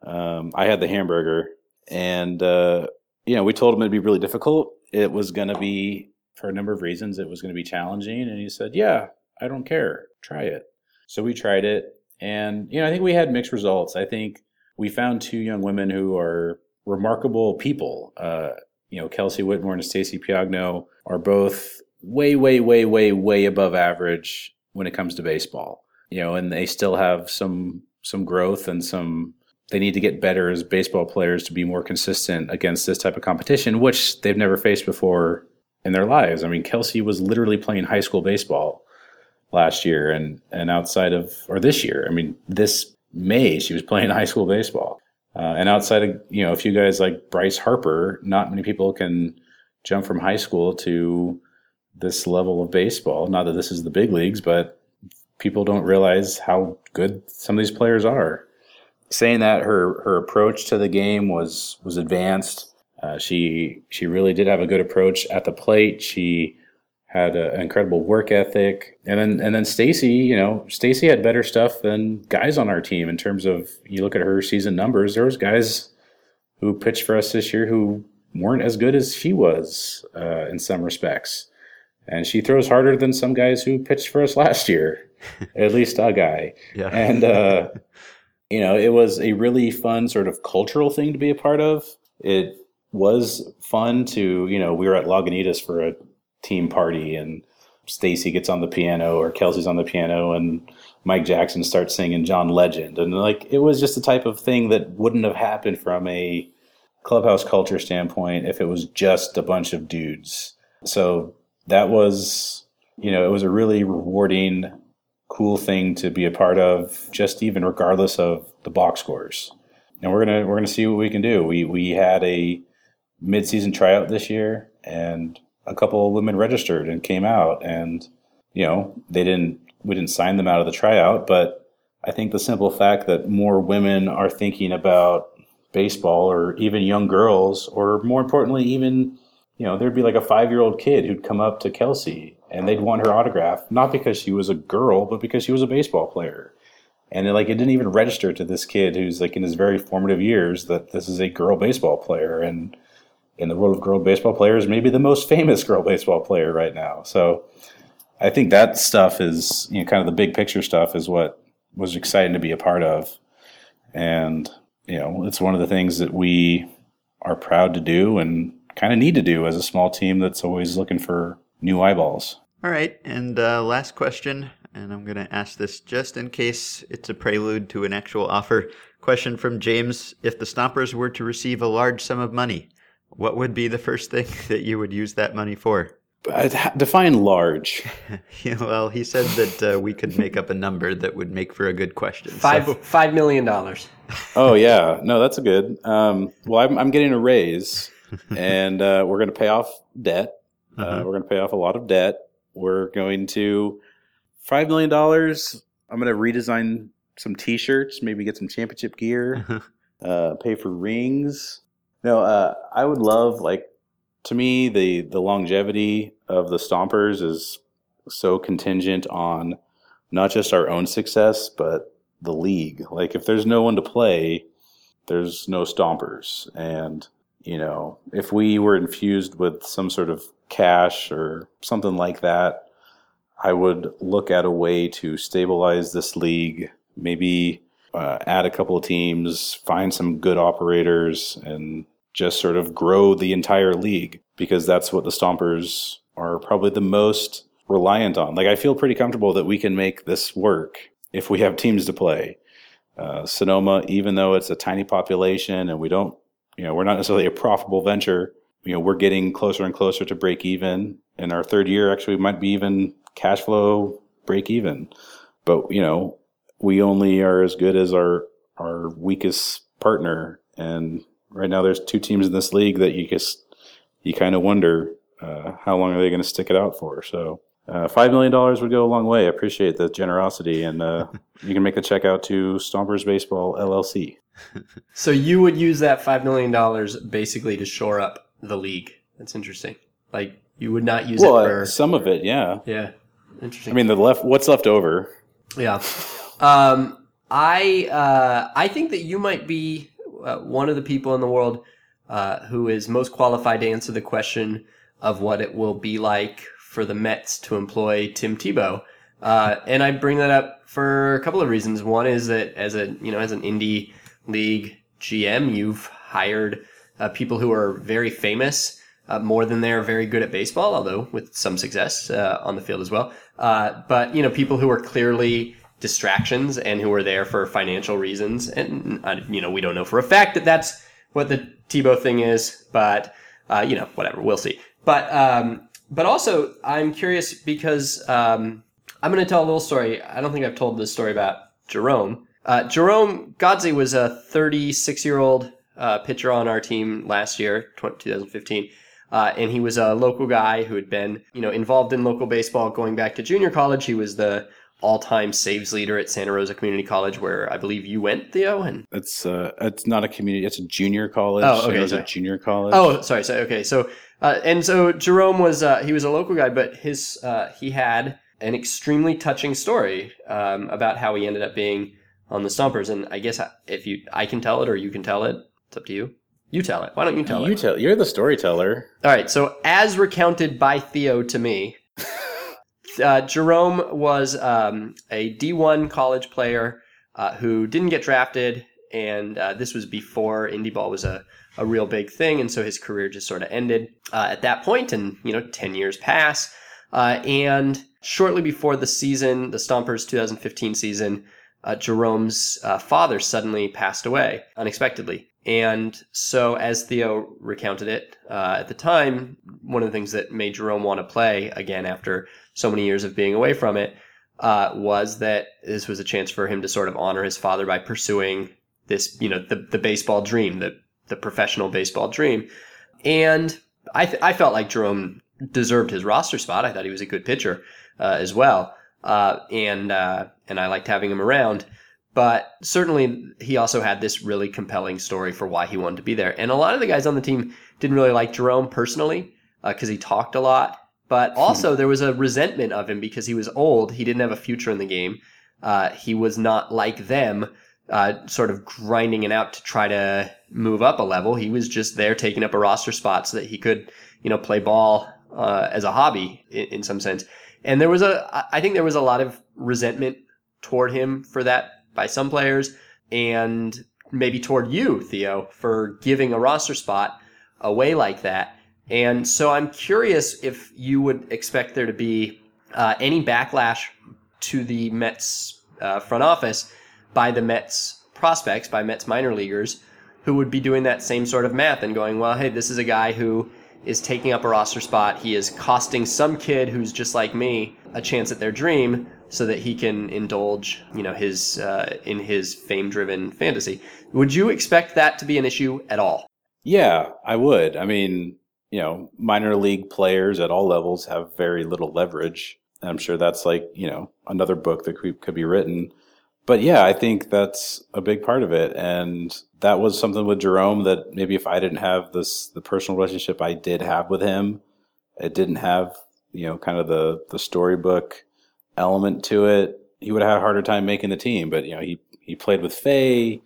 Um, I had the hamburger, and, uh, you know, we told him it'd be really difficult. It was going to be, for a number of reasons, it was going to be challenging. And he said, yeah, I don't care. Try it. So we tried it. And, you know, I think we had mixed results. I think we found two young women who are remarkable people. Uh, you know, Kelsey Whitmore and Stacey Piogno are both way, way, way, way, way above average when it comes to baseball. You know, and they still have some some growth and some they need to get better as baseball players to be more consistent against this type of competition, which they've never faced before in their lives. I mean, Kelsey was literally playing high school baseball last year and and outside of or this year. I mean, this May, she was playing high school baseball. Uh, and outside of, you know, a few guys like Bryce Harper, not many people can jump from high school to this level of baseball. Not that this is the big leagues, but people don't realize how good some of these players are. Saying that, her her approach to the game was was advanced. Uh, she she really did have a good approach at the plate. She had a, an incredible work ethic. And then and then Stacy, you know, Stacy had better stuff than guys on our team in terms of, you look at her season numbers, there was guys who pitched for us this year who weren't as good as she was uh, in some respects. And she throws harder than some guys who pitched for us last year, at least a guy. Yeah. And, uh, you know, it was a really fun sort of cultural thing to be a part of. It was fun to, you know, we were at Lagunitas for a team party, and Stacy gets on the piano, or Kelsey's on the piano, and Mike Jackson starts singing John Legend. And like, it was just the type of thing that wouldn't have happened from a clubhouse culture standpoint if it was just a bunch of dudes. So that was, you know, it was a really rewarding, cool thing to be a part of, just even regardless of the box scores. And we're going to, we're going to see what we can do. We, we had a mid-season tryout this year, and a couple of women registered and came out, and, you know, they didn't, we didn't sign them out of the tryout, but I think the simple fact that more women are thinking about baseball, or even young girls, or more importantly, even, you know, there'd be like a five-year-old kid who'd come up to Kelsey and they'd want her autograph, not because she was a girl, but because she was a baseball player. And it, like, it didn't even register to this kid who's like in his very formative years that this is a girl baseball player, and in the world of girl baseball players, maybe the most famous girl baseball player right now. So I think that stuff is, you know, kind of the big picture stuff is what was exciting to be a part of. And, you know, it's one of the things that we are proud to do and kind of need to do as a small team that's always looking for new eyeballs. All right. And uh, last question, and I'm going to ask this just in case it's a prelude to an actual offer. Question from James. If the Stompers were to receive a large sum of money, what would be the first thing that you would use that money for? Uh, define large. Yeah, well, he said that uh, we could make up a number that would make for a good question. Five, so. Five million dollars. Oh, yeah. No, that's a good. Um, well, I'm, I'm getting a raise, and uh, we're going to pay off debt. Uh, uh-huh. We're going to pay off a lot of debt. We're going to five million dollars. I'm going to redesign some T-shirts, maybe get some championship gear, uh-huh. uh, pay for rings. No, uh, I would love, like, to me, the, the longevity of the Stompers is so contingent on not just our own success, but the league. Like, if there's no one to play, there's no Stompers. And, you know, if we were infused with some sort of cash or something like that, I would look at a way to stabilize this league, maybe uh, add a couple of teams, find some good operators, and just sort of grow the entire league, because that's what the Stompers are probably the most reliant on. Like, I feel pretty comfortable that we can make this work if we have teams to play. Uh, Sonoma, even though it's a tiny population and we don't, you know, we're not necessarily a profitable venture, you know, we're getting closer and closer to break even. In our third year, actually, we might be even cash flow break even. But, you know, we only are as good as our, our weakest partner. And right now, there's two teams in this league that you just you kind of wonder uh, how long are they going to stick it out for. So uh, five million dollars would go a long way. I appreciate the generosity, and uh, you can make the check out to Stompers Baseball L L C. So you would use that five million dollars basically to shore up the league. That's interesting. Like, you would not use well, it for... Well, some of it, yeah. Yeah, interesting. I mean, the left, what's left over. Yeah. Um, I uh, I think that you might be... Uh, one of the people in the world uh, who is most qualified to answer the question of what it will be like for the Mets to employ Tim Tebow. Uh, and I bring that up for a couple of reasons. One is that as a, you know, as an indie league G M, you've hired uh, people who are very famous, uh, more than they're very good at baseball, although with some success uh, on the field as well. Uh, but, you know, people who are clearly distractions and who are there for financial reasons. And, you know, we don't know for a fact that that's what the Tebow thing is, but, uh, you know, whatever, we'll see. But, um, but also I'm curious because, um, I'm going to tell a little story. I don't think I've told this story about Jerome. Uh, Jerome Godsey was a thirty-six year old, uh, pitcher on our team last year, twenty fifteen. Uh, and he was a local guy who had been, you know, involved in local baseball going back to junior college. He was the all-time saves leader at Santa Rosa Community College, where I believe you went, Theo. And it's uh, it's not a community; it's a junior college. Oh, okay, so a junior college. Oh, sorry, sorry. Okay, so uh, and so Jerome was uh, he was a local guy, but his uh, he had an extremely touching story um, about how he ended up being on the Stompers. And I guess if you, I can tell it, or you can tell it. It's up to you. You tell it. Why don't you tell you it? You tell. You're the storyteller. All right. So as recounted by Theo to me. Uh, Jerome was um, a D one college player uh, who didn't get drafted, and uh, this was before indie ball was a, a real big thing, and so his career just sort of ended uh, at that point, and, you know, ten years pass. Uh, and shortly before the season, the Stompers twenty fifteen season, uh, Jerome's uh, father suddenly passed away unexpectedly. And so as Theo recounted it, uh, at the time, one of the things that made Jerome want to play again after so many years of being away from it, uh, was that this was a chance for him to sort of honor his father by pursuing this, you know, the, the baseball dream, the, the professional baseball dream. And I, th- I felt like Jerome deserved his roster spot. I thought he was a good pitcher, uh, as well. Uh, and, uh, and I liked having him around. But certainly he also had this really compelling story for why he wanted to be there. And a lot of the guys on the team didn't really like Jerome personally because uh, he talked a lot. But also there was a resentment of him because he was old. He didn't have a future in the game. Uh, he was not like them, uh, sort of grinding it out to try to move up a level. He was just there taking up a roster spot so that he could, you know, play ball uh, as a hobby in, in some sense. And there was a, I think there was a lot of resentment toward him for that by some players, and maybe toward you, Theo, for giving a roster spot away like that. And so I'm curious if you would expect there to be uh, any backlash to the Mets uh, front office by the Mets prospects, by Mets minor leaguers, who would be doing that same sort of math and going, well, hey, this is a guy who is taking up a roster spot. He is costing some kid who's just like me a chance at their dream so that he can indulge, you know, his uh, in his fame-driven fantasy. Would you expect that to be an issue at all? Yeah, I would. I mean, you know, minor league players at all levels have very little leverage. And I'm sure that's like, you know, another book that could be written. But yeah, I think that's a big part of it. And that was something with Jerome that maybe if I didn't have this, the personal relationship I did have with him, it didn't have, you know, kind of the, the storybook element to it, he would have had a harder time making the team. But, you know, he, he played with Faye.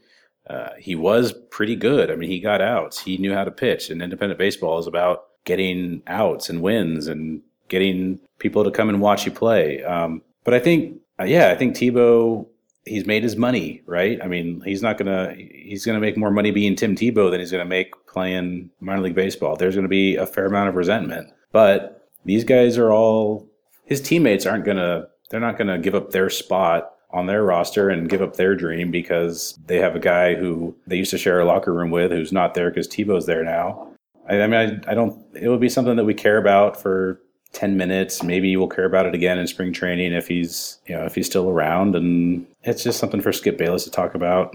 Uh, he was pretty good. I mean, he got outs. He knew how to pitch. And independent baseball is about getting outs and wins and getting people to come and watch you play. Um, but I think, uh, yeah, I think Tebow, he's made his money, right? I mean, he's not going to, he's going to make more money being Tim Tebow than he's going to make playing minor league baseball. There's going to be a fair amount of resentment. But these guys are all, his teammates aren't going to, they're not going to give up their spot on their roster and give up their dream because they have a guy who they used to share a locker room with who's not there because Tebow's there now. I, I mean, I, I don't, it would be something that we care about for ten minutes. Maybe we'll care about it again in spring training if he's, you know, if he's still around. And it's just something for Skip Bayless to talk about.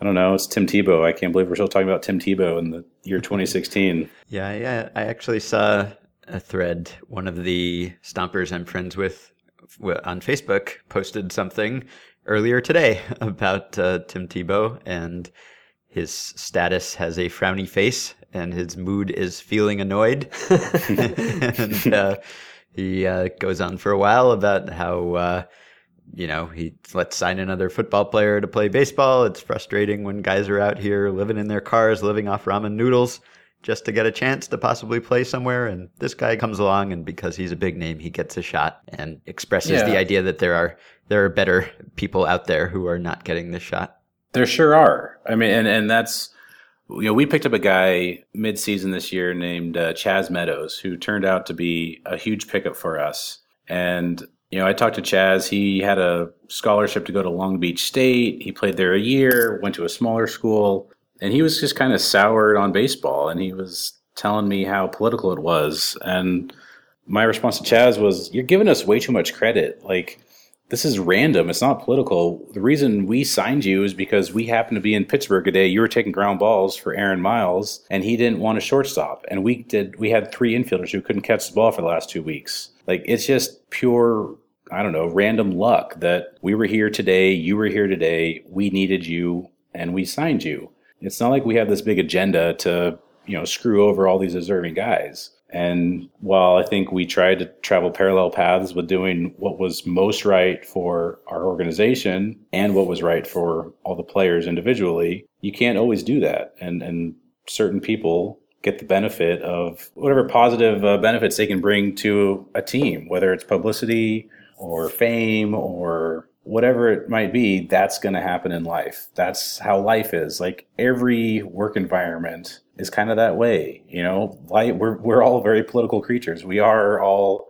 I don't know. It's Tim Tebow. I can't believe we're still talking about Tim Tebow in the year twenty sixteen. Yeah, yeah. I actually saw a thread. One of the Stompers I'm friends with on Facebook posted something earlier today about uh, Tim Tebow, and his status has a frowny face and his mood is feeling annoyed. and uh, he uh, goes on for a while about how, uh, you know, he let's sign another football player to play baseball. It's frustrating when guys are out here living in their cars, living off ramen noodles just to get a chance to possibly play somewhere. And this guy comes along, and because he's a big name, he gets a shot and expresses yeah. the idea that there are there are better people out there who are not getting this shot. There sure are. I mean, and, and that's, you know, we picked up a guy mid-season this year named uh, Chaz Meadows, who turned out to be a huge pickup for us. And, you know, I talked to Chaz. He had a scholarship to go to Long Beach State. He played there a year, went to a smaller school, and he was just kind of soured on baseball. And he was telling me how political it was. And my response to Chaz was, you're giving us way too much credit. Like, this is random. It's not political. The reason we signed you is because we happened to be in Pittsburgh a day. You were taking ground balls for Aaron Miles, and he didn't want a shortstop. And we did. We had three infielders who couldn't catch the ball for the last two weeks. Like, it's just pure, I don't know, random luck that we were here today, you were here today, we needed you, and we signed you. It's not like we have this big agenda to, you know, screw over all these deserving guys. And while I think we tried to travel parallel paths with doing what was most right for our organization and what was right for all the players individually, you can't always do that. And and certain people get the benefit of whatever positive uh, benefits they can bring to a team, whether it's publicity or fame or whatever it might be. That's going to happen in life. That's how life is. Like, every work environment is kind of that way, you know. Like, we're we're all very political creatures. We are all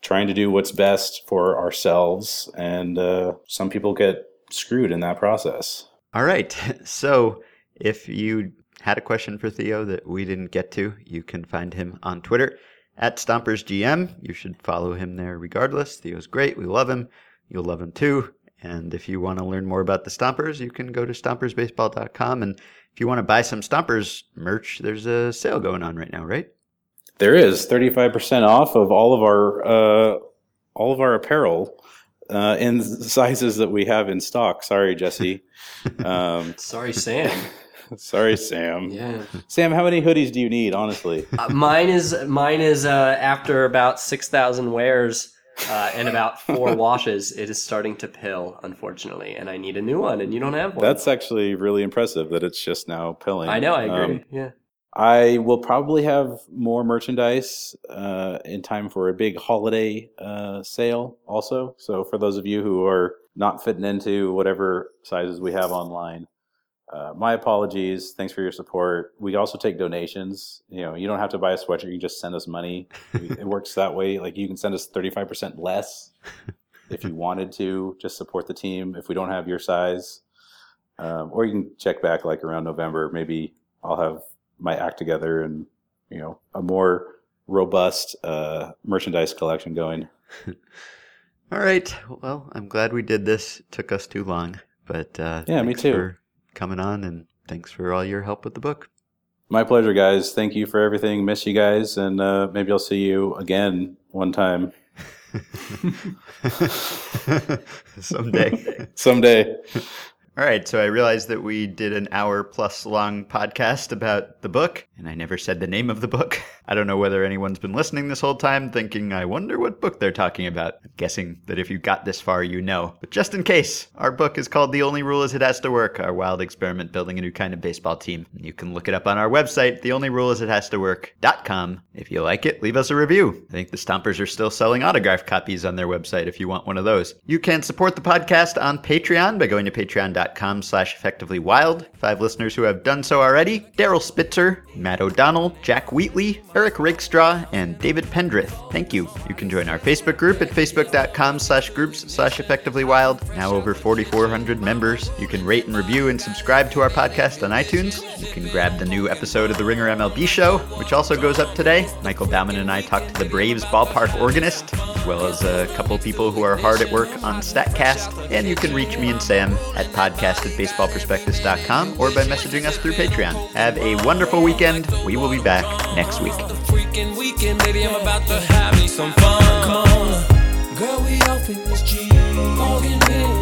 trying to do what's best for ourselves, and uh, some people get screwed in that process. All right. So if you had a question for Theo that we didn't get to, you can find him on Twitter at Stompers G M. You should follow him there regardless. Theo's great. We love him. You'll love him too. And if you want to learn more about the Stompers, you can go to stompers baseball dot com. And if you want to buy some Stompers merch, there's a sale going on right now, right? There is thirty-five percent off of all of our uh, all of our apparel uh, in sizes that we have in stock. Sorry, Jesse. Um, sorry, Sam. Sorry, Sam. Yeah. Sam, how many hoodies do you need, honestly? Uh, mine is mine is uh, after about six thousand wears. uh, and about four washes, it is starting to pill, unfortunately, and I need a new one, and you don't have one. That's actually really impressive that it's just now pilling. I know, I agree, um, yeah. I will probably have more merchandise uh, in time for a big holiday uh, sale also. So for those of you who are not fitting into whatever sizes we have online, uh, my apologies. Thanks for your support. We also take donations. You know, you don't have to buy a sweatshirt. You can just send us money. It works that way. Like, you can send us thirty-five percent less if you wanted to. Just support the team if we don't have your size. Um, or you can check back like around November. Maybe I'll have my act together and, you know, a more robust uh, merchandise collection going. All right. Well, I'm glad we did this. It took us too long, but uh, yeah, me too. For coming on, and thanks for all your help with the book. My pleasure, guys. Thank you for everything. Miss you guys, and uh, maybe I'll see you again one time. Someday. Someday. All right, so I realized that we did an hour-plus long podcast about the book, and I never said the name of the book. I don't know whether anyone's been listening this whole time thinking, I wonder what book they're talking about. I'm guessing that if you got this far, you know. But just in case, our book is called The Only Rule Is It Has to Work, Our Wild Experiment Building a New Kind of Baseball Team. You can look it up on our website, the only rule is it has to work dot com. If you like it, leave us a review. I think the Stompers are still selling autograph copies on their website if you want one of those. You can support the podcast on Patreon by going to patreon.com. slash effectively wild. Five listeners who have done so already: Daryl Spitzer, Matt O'Donnell, Jack Wheatley, Eric Rakestraw, and David Pendrith. Thank you. You can join our Facebook group at facebook.com slash groups slash effectively wild. Now over forty-four hundred members. You can rate and review and subscribe to our podcast on iTunes. You can grab the new episode of The Ringer M L B Show, which also goes up today. Michael Bauman and I talked to the Braves ballpark organist, as well as a couple people who are hard at work on StatCast. And you can reach me and Sam at podcast podcast at baseball prospectus dot com or by messaging us through Patreon. Have a wonderful weekend. We will be back next week. Freaking weekend, baby, I'm about to have me some fun. Come on. Girl, we off in this G.